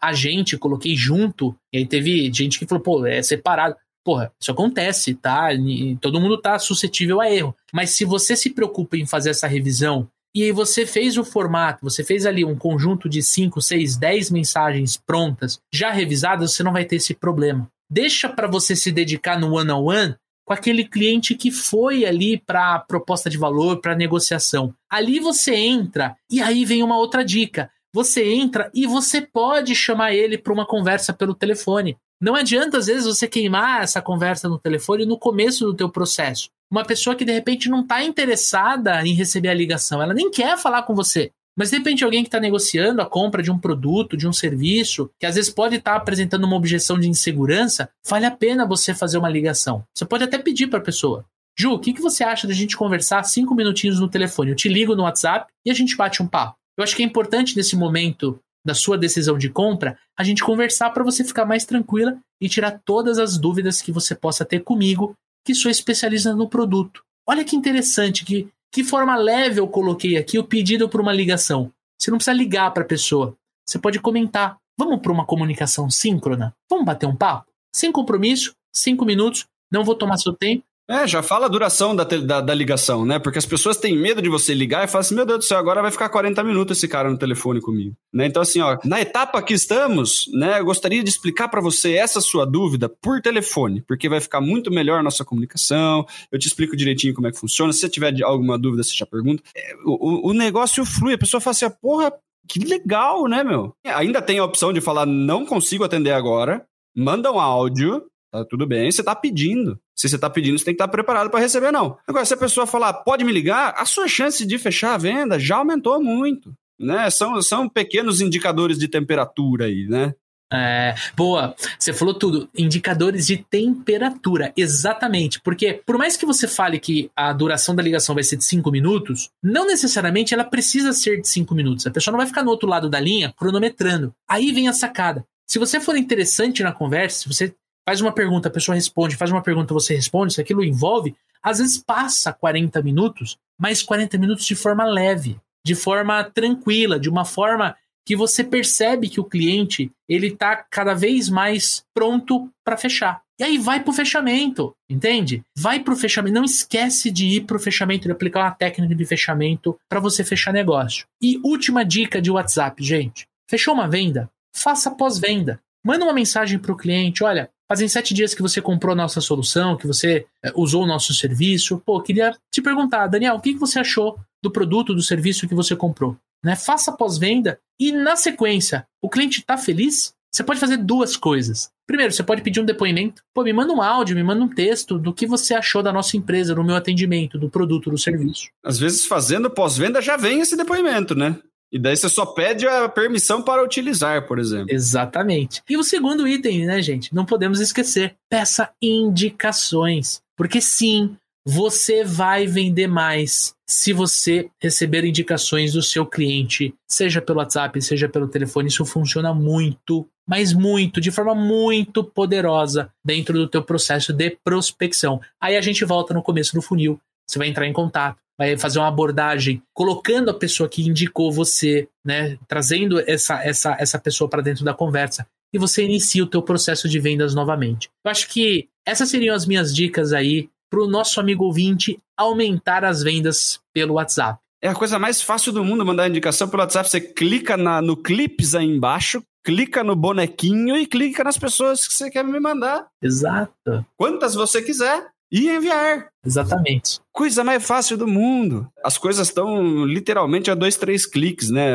Coloquei junto e aí teve gente que falou, é separado. Porra, isso acontece, tá? E todo mundo está suscetível a erro. Mas se você se preocupa em fazer essa revisão e aí você fez o formato, você fez ali um conjunto de 5, 6, 10 mensagens prontas, já revisadas, você não vai ter esse problema. Deixa para você se dedicar no one-on-one com aquele cliente que foi ali para proposta de valor, para negociação. Ali você entra, e aí vem uma outra dica. Você entra e você pode chamar ele para uma conversa pelo telefone. Não adianta, às vezes, você queimar essa conversa no telefone no começo do teu processo. Uma pessoa que, de repente, não está interessada em receber a ligação, ela nem quer falar com você. Mas, de repente, alguém que está negociando a compra de um produto, de um serviço, que às vezes pode estar apresentando uma objeção de insegurança, vale a pena você fazer uma ligação. Você pode até pedir para a pessoa. Ju, o que que você acha da gente conversar 5 minutinhos no telefone? Eu te ligo no WhatsApp e a gente bate um papo. Eu acho que é importante nesse momento da sua decisão de compra a gente conversar para você ficar mais tranquila e tirar todas as dúvidas que você possa ter comigo, que sou especialista no produto. Olha que interessante, que forma leve eu coloquei aqui o pedido por uma ligação. Você não precisa ligar para a pessoa, você pode comentar. Vamos para uma comunicação síncrona? Vamos bater um papo? Sem compromisso, 5 minutos, não vou tomar seu tempo. Já fala a duração da ligação, né? Porque as pessoas têm medo de você ligar e falam assim, meu Deus do céu, agora vai ficar 40 minutos esse cara no telefone comigo. Né? Então assim, ó, na etapa que estamos, né, eu gostaria de explicar para você essa sua dúvida por telefone, porque vai ficar muito melhor a nossa comunicação, eu te explico direitinho como é que funciona, se você tiver alguma dúvida, você já pergunta. O negócio flui, a pessoa fala assim, porra, que legal, né, meu? Ainda tem a opção de falar, não consigo atender agora, manda um áudio, tá tudo bem, você tá pedindo. Se você está pedindo, você tem que estar preparado para receber, não. Agora, se a pessoa falar, pode me ligar, a sua chance de fechar a venda já aumentou muito, né? São pequenos indicadores de temperatura aí, né? É, boa, você falou tudo. Indicadores de temperatura, exatamente. Porque por mais que você fale que a duração da ligação vai ser de 5 minutos, não necessariamente ela precisa ser de 5 minutos. A pessoa não vai ficar no outro lado da linha cronometrando. Aí vem a sacada. Se você for interessante na conversa, se você... faz uma pergunta, a pessoa responde, faz uma pergunta, você responde, se aquilo envolve, às vezes passa 40 minutos, mas 40 minutos de forma leve, de forma tranquila, de uma forma que você percebe que o cliente ele está cada vez mais pronto para fechar. E aí vai para o fechamento, entende? Vai para o fechamento, não esquece de ir para o fechamento, de aplicar uma técnica de fechamento para você fechar negócio. E última dica de WhatsApp, gente, fechou uma venda? Faça pós-venda. Manda uma mensagem para o cliente, olha, fazem 7 dias que você comprou a nossa solução, que você usou o nosso serviço. Pô, queria te perguntar, Daniel, o que você achou do produto, do serviço que você comprou? Né? Faça pós-venda e, na sequência, o cliente está feliz? Você pode fazer 2 coisas. Primeiro, você pode pedir um depoimento. Pô, me manda um áudio, me manda um texto do que você achou da nossa empresa, do meu atendimento, do produto, do serviço. Às vezes, fazendo pós-venda, já vem esse depoimento, né? E daí você só pede a permissão para utilizar, por exemplo. Exatamente. E o segundo item, né, gente? Não podemos esquecer. Peça indicações. Porque sim, você vai vender mais se você receber indicações do seu cliente, seja pelo WhatsApp, seja pelo telefone. Isso funciona muito, mas muito, de forma muito poderosa dentro do teu processo de prospecção. Aí a gente volta no começo do funil. Você vai entrar em contato, vai fazer uma abordagem, colocando a pessoa que indicou você, né, trazendo essa pessoa para dentro da conversa, e você inicia o teu processo de vendas novamente. Eu acho que essas seriam as minhas dicas aí para o nosso amigo ouvinte aumentar as vendas pelo WhatsApp. É a coisa mais fácil do mundo mandar indicação pelo WhatsApp. Você clica no clips aí embaixo, clica no bonequinho e clica nas pessoas que você quer me mandar. Exato. Quantas você quiser. E enviar. Exatamente. Coisa mais fácil do mundo. As coisas estão literalmente a 2, 3 cliques, né?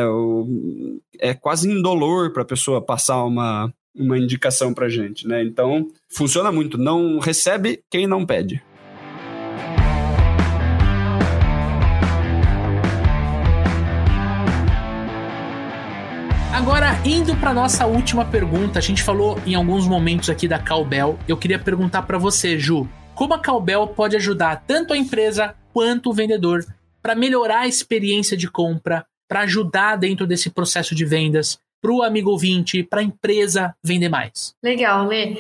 É quase indolor para a pessoa passar uma indicação para gente, né? Então, funciona muito. Não recebe quem não pede. Agora, indo para nossa última pergunta, a gente falou em alguns momentos aqui da Callbell. Eu queria perguntar para você, Ju, como a Callbell pode ajudar tanto a empresa quanto o vendedor para melhorar a experiência de compra, para ajudar dentro desse processo de vendas, para o amigo ouvinte, para a empresa vender mais? Legal, Lê.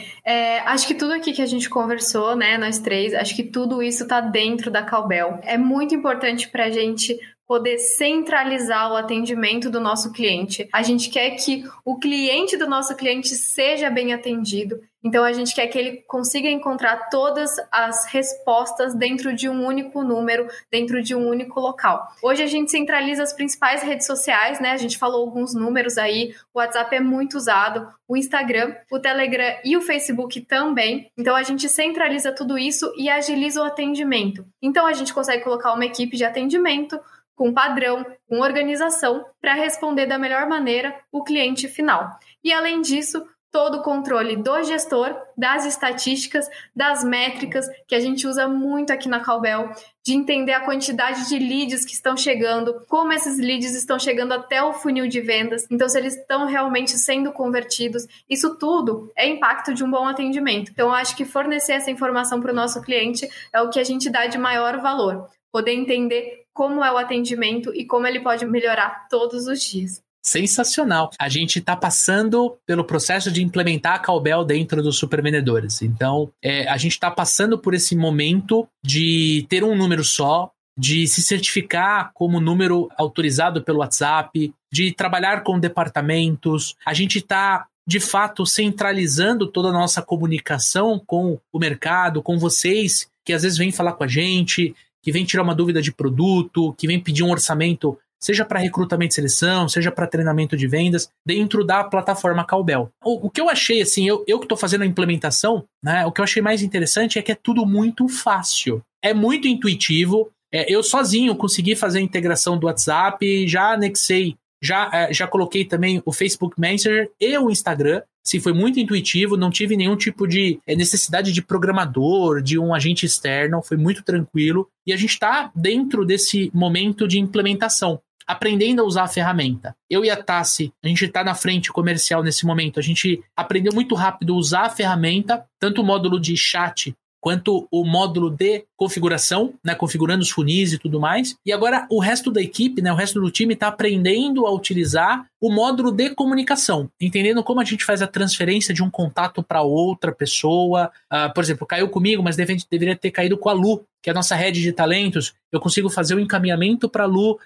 Acho que tudo aqui que a gente conversou, né, nós três, acho que tudo isso está dentro da Callbell. É muito importante para a gente poder centralizar o atendimento do nosso cliente. A gente quer que o cliente do nosso cliente seja bem atendido. Então, a gente quer que ele consiga encontrar todas as respostas dentro de um único número, dentro de um único local. Hoje, a gente centraliza as principais redes sociais, né? A gente falou alguns números aí. O WhatsApp é muito usado, o Instagram, o Telegram e o Facebook também. Então, a gente centraliza tudo isso e agiliza o atendimento. Então, a gente consegue colocar uma equipe de atendimento com padrão, com organização, para responder da melhor maneira o cliente final. E, além disso, todo o controle do gestor, das estatísticas, das métricas, que a gente usa muito aqui na Callbell, de entender a quantidade de leads que estão chegando, como esses leads estão chegando até o funil de vendas, então se eles estão realmente sendo convertidos, isso tudo é impacto de um bom atendimento. Então, eu acho que fornecer essa informação para o nosso cliente é o que a gente dá de maior valor, poder entender como é o atendimento e como ele pode melhorar todos os dias. Sensacional. A gente está passando pelo processo de implementar a Callbell dentro dos Super Vendedores. Então, a gente está passando por esse momento de ter um número só, de se certificar como número autorizado pelo WhatsApp, de trabalhar com departamentos. A gente está, de fato, centralizando toda a nossa comunicação com o mercado, com vocês, que às vezes vêm falar com a gente, que vêm tirar uma dúvida de produto, que vêm pedir um orçamento, seja para recrutamento e seleção, seja para treinamento de vendas, dentro da plataforma Callbell. O que eu achei, assim, eu que estou fazendo a implementação, né, o que eu achei mais interessante é que é tudo muito fácil. É muito intuitivo. Eu sozinho consegui fazer a integração do WhatsApp, já anexei, já coloquei também o Facebook Messenger e o Instagram. Sim, foi muito intuitivo, não tive nenhum tipo de necessidade de programador, de um agente externo, foi muito tranquilo. E a gente está dentro desse momento de implementação, aprendendo a usar a ferramenta. Eu e a Tassi, a gente está na frente comercial nesse momento, a gente aprendeu muito rápido a usar a ferramenta, tanto o módulo de chat quanto o módulo de configuração, né, configurando os funis e tudo mais. E agora o resto da equipe, né, o resto do time está aprendendo a utilizar o módulo de comunicação, entendendo como a gente faz a transferência de um contato para outra pessoa. Por exemplo, caiu comigo, mas deveria ter caído com a Lu, que é a nossa rede de talentos. Eu consigo fazer o encaminhamento para a Lu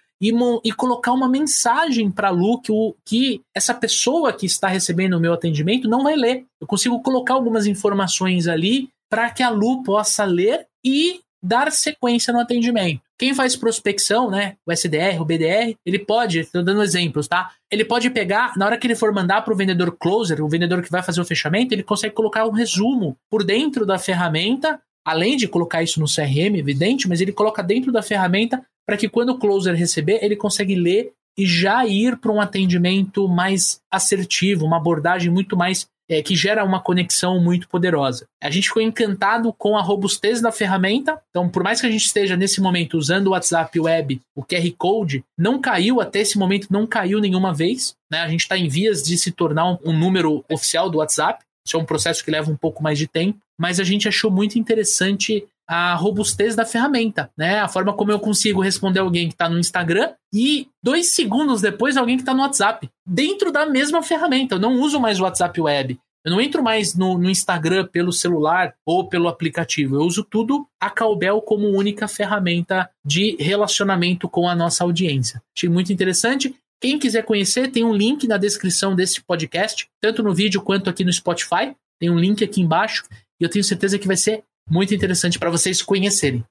e colocar uma mensagem para a Lu que essa pessoa que está recebendo o meu atendimento não vai ler. Eu consigo colocar algumas informações ali para que a Lu possa ler e dar sequência no atendimento. Quem faz prospecção, né, o SDR, o BDR, ele pode, estou dando exemplos, tá? Ele pode pegar, na hora que ele for mandar para o vendedor closer, o vendedor que vai fazer o fechamento, ele consegue colocar um resumo por dentro da ferramenta, além de colocar isso no CRM, evidente, mas ele coloca dentro da ferramenta para que quando o closer receber, ele consegue ler e já ir para um atendimento mais assertivo, uma abordagem muito mais que gera uma conexão muito poderosa. A gente ficou encantado com a robustez da ferramenta, então por mais que a gente esteja nesse momento usando o WhatsApp Web, o QR Code, não caiu, até esse momento não caiu nenhuma vez, né? A gente está em vias de se tornar um número oficial do WhatsApp, isso é um processo que leva um pouco mais de tempo, mas a gente achou muito interessante a robustez da ferramenta, né? A forma como eu consigo responder alguém que está no Instagram e 2 segundos depois alguém que está no WhatsApp, dentro da mesma ferramenta. Eu não uso mais o WhatsApp Web, eu não entro mais no Instagram pelo celular ou pelo aplicativo, eu uso tudo a Callbell como única ferramenta de relacionamento com a nossa audiência. Achei muito interessante. Quem quiser conhecer, tem um link na descrição desse podcast, tanto no vídeo quanto aqui no Spotify, tem um link aqui embaixo e eu tenho certeza que vai ser muito interessante para vocês conhecerem.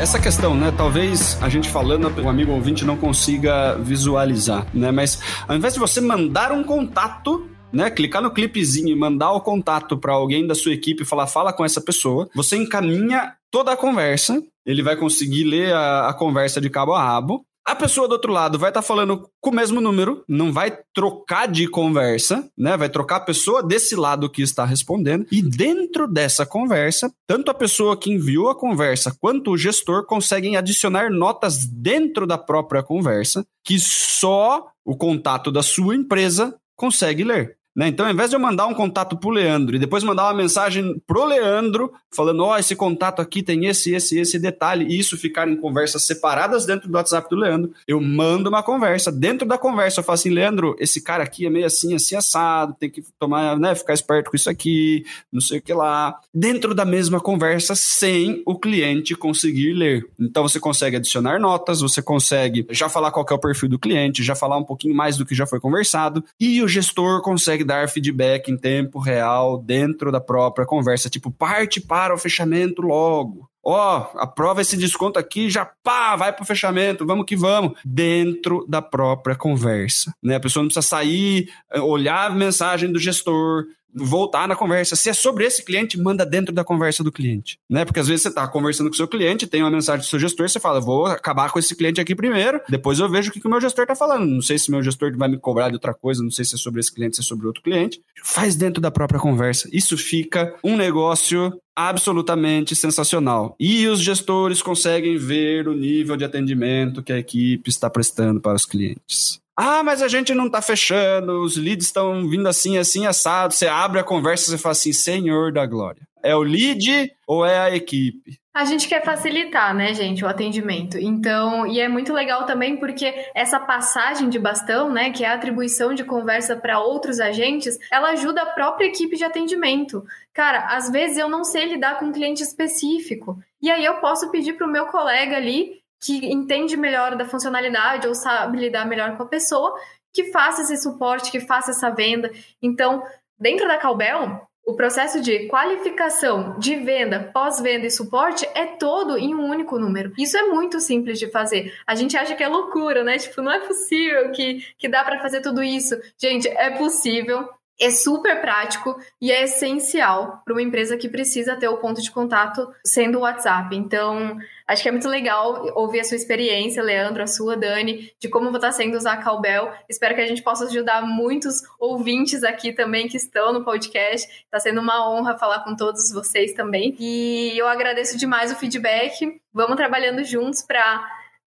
Essa questão, né? Talvez a gente falando, o amigo ouvinte não consiga visualizar, né? Mas ao invés de você mandar um contato, né, clicar no clipezinho e mandar o contato para alguém da sua equipe e falar, fala com essa pessoa, você encaminha toda a conversa, ele vai conseguir ler a conversa de cabo a rabo. A pessoa do outro lado vai estar falando com o mesmo número, não vai trocar de conversa, né? Vai trocar a pessoa desse lado que está respondendo. E dentro dessa conversa, tanto a pessoa que enviou a conversa quanto o gestor conseguem adicionar notas dentro da própria conversa que só o contato da sua empresa consegue ler. Né? Então, ao invés de eu mandar um contato pro Leandro e depois mandar uma mensagem pro Leandro falando, ó, esse contato aqui tem esse detalhe, e isso ficar em conversas separadas dentro do WhatsApp do Leandro, eu mando uma conversa, dentro da conversa eu falo assim, Leandro, esse cara aqui é meio assim, assim assado, tem que tomar, né, ficar esperto com isso aqui, não sei o que lá, dentro da mesma conversa sem o cliente conseguir ler. Então você consegue adicionar notas, você consegue já falar qual que é o perfil do cliente, já falar um pouquinho mais do que já foi conversado, e o gestor consegue dar feedback em tempo real dentro da própria conversa, tipo, parte para o fechamento logo, ó, aprova esse desconto aqui, já pá, vai pro fechamento, vamos que vamos, dentro da própria conversa, né? A pessoa não precisa sair, olhar a mensagem do gestor, voltar na conversa. Se é sobre esse cliente, manda dentro da conversa do cliente, né? Porque às vezes você está conversando com o seu cliente, tem uma mensagem do seu gestor, você fala, vou acabar com esse cliente aqui primeiro, depois eu vejo o que o meu gestor está falando. Não sei se meu gestor vai me cobrar de outra coisa, não sei se é sobre esse cliente, se é sobre outro cliente. Faz dentro da própria conversa. Isso fica um negócio absolutamente sensacional. E os gestores conseguem ver o nível de atendimento que a equipe está prestando para os clientes. Ah, mas a gente não tá fechando, os leads estão vindo assim, assado. Você abre a conversa e fala assim, Senhor da Glória. É o lead ou é a equipe? A gente quer facilitar, né, gente, o atendimento. Então, e é muito legal também porque essa passagem de bastão, né, que é a atribuição de conversa para outros agentes, ela ajuda a própria equipe de atendimento. Cara, às vezes eu não sei lidar com um cliente específico. E aí eu posso pedir pro meu colega ali que entende melhor da funcionalidade ou sabe lidar melhor com a pessoa, que faça esse suporte, que faça essa venda. Então, dentro da Callbell, o processo de qualificação, de venda, pós-venda e suporte é todo em um único número. Isso é muito simples de fazer. A gente acha que é loucura, né? Tipo, não é possível que dá para fazer tudo isso. Gente, é possível. É super prático e é essencial para uma empresa que precisa ter o ponto de contato sendo o WhatsApp. Então, acho que é muito legal ouvir a sua experiência, Leandro, a sua, Dani, de como está sendo usar a Callbell. Espero que a gente possa ajudar muitos ouvintes aqui também que estão no podcast. Está sendo uma honra falar com todos vocês também. E eu agradeço demais o feedback. Vamos trabalhando juntos para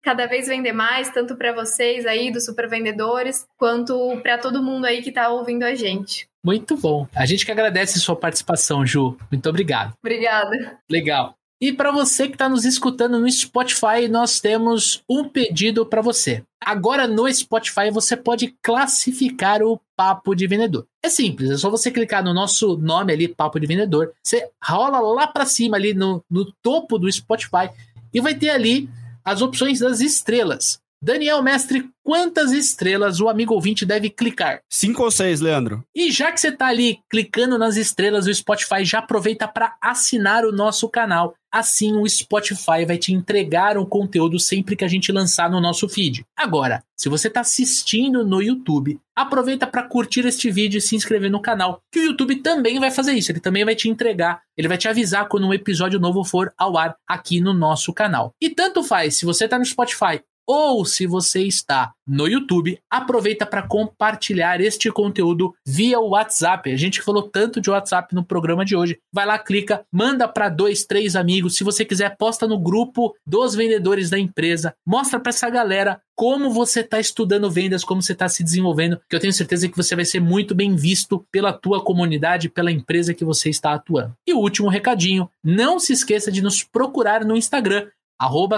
cada vez vender mais, tanto para vocês aí dos Super Vendedores, quanto para todo mundo aí que está ouvindo a gente. Muito bom. A gente que agradece sua participação, Ju. Muito obrigado. Obrigada. Legal. E para você que está nos escutando no Spotify, nós temos um pedido para você. Agora no Spotify você pode classificar o Papo de Vendedor. É simples, é só você clicar no nosso nome ali, Papo de Vendedor. Você rola lá para cima ali no topo do Spotify e vai ter ali as opções das estrelas. Daniel Mestre, quantas estrelas o amigo ouvinte deve clicar? 5 ou 6, Leandro. E já que você está ali clicando nas estrelas do Spotify, já aproveita para assinar o nosso canal. Assim o Spotify vai te entregar um conteúdo sempre que a gente lançar no nosso feed. Agora, se você está assistindo no YouTube, aproveita para curtir este vídeo e se inscrever no canal, que o YouTube também vai fazer isso. Ele também vai te entregar, ele vai te avisar quando um episódio novo for ao ar aqui no nosso canal. E tanto faz, se você está no Spotify ou se você está no YouTube, aproveita para compartilhar este conteúdo via WhatsApp. A gente falou tanto de WhatsApp no programa de hoje. Vai lá, clica, manda para 2, 3 amigos. Se você quiser, posta no grupo dos vendedores da empresa. Mostra para essa galera como você está estudando vendas, como você está se desenvolvendo, que eu tenho certeza que você vai ser muito bem visto pela tua comunidade, pela empresa que você está atuando. E o último recadinho, não se esqueça de nos procurar no Instagram,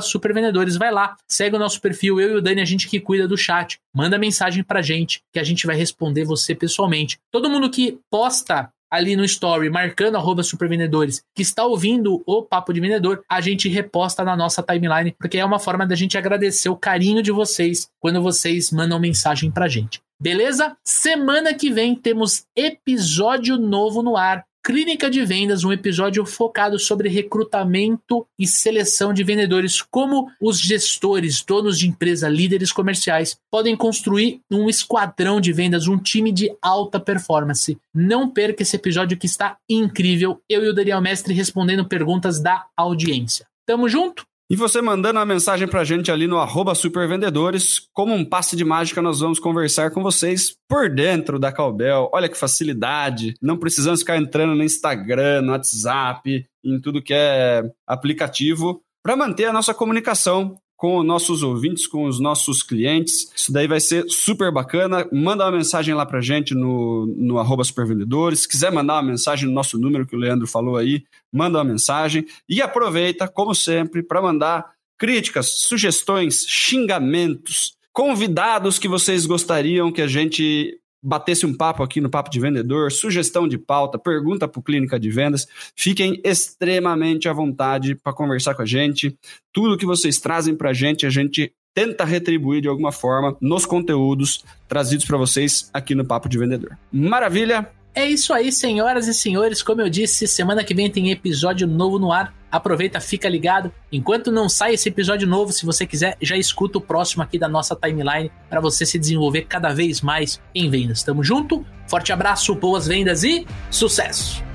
@supervendedores, vai lá, segue o nosso perfil, eu e o Dani, a gente que cuida do chat, manda mensagem pra gente, que a gente vai responder você pessoalmente. Todo mundo que posta ali no story, marcando @supervendedores, que está ouvindo o Papo de Vendedor, a gente reposta na nossa timeline, porque é uma forma da gente agradecer o carinho de vocês, quando vocês mandam mensagem pra gente. Beleza? Semana que vem temos episódio novo no ar, Clínica de Vendas, um episódio focado sobre recrutamento e seleção de vendedores, como os gestores, donos de empresa, líderes comerciais, podem construir um esquadrão de vendas, um time de alta performance. Não perca esse episódio que está incrível, eu e o Daniel Mestre respondendo perguntas da audiência. Tamo junto? E você mandando a mensagem pra gente ali no @supervendedores, como um passe de mágica nós vamos conversar com vocês por dentro da Callbell. Olha que facilidade, não precisamos ficar entrando no Instagram, no WhatsApp, em tudo que é aplicativo, para manter a nossa comunicação com os nossos ouvintes, com os nossos clientes. Isso daí vai ser super bacana. Manda uma mensagem lá pra gente no @supervendedores. Se quiser mandar uma mensagem no nosso número que o Leandro falou aí, manda uma mensagem. E aproveita, como sempre, para mandar críticas, sugestões, xingamentos, convidados que vocês gostariam que a gente batesse um papo aqui no Papo de Vendedor, sugestão de pauta, pergunta para o Clínica de Vendas. Fiquem extremamente à vontade para conversar com a gente. Tudo que vocês trazem para a gente tenta retribuir de alguma forma nos conteúdos trazidos para vocês aqui no Papo de Vendedor. Maravilha! É isso aí, senhoras e senhores. Como eu disse, semana que vem tem episódio novo no ar. Aproveita, fica ligado. Enquanto não sai esse episódio novo, se você quiser, já escuta o próximo aqui da nossa timeline para você se desenvolver cada vez mais em vendas. Tamo junto, forte abraço, boas vendas e sucesso!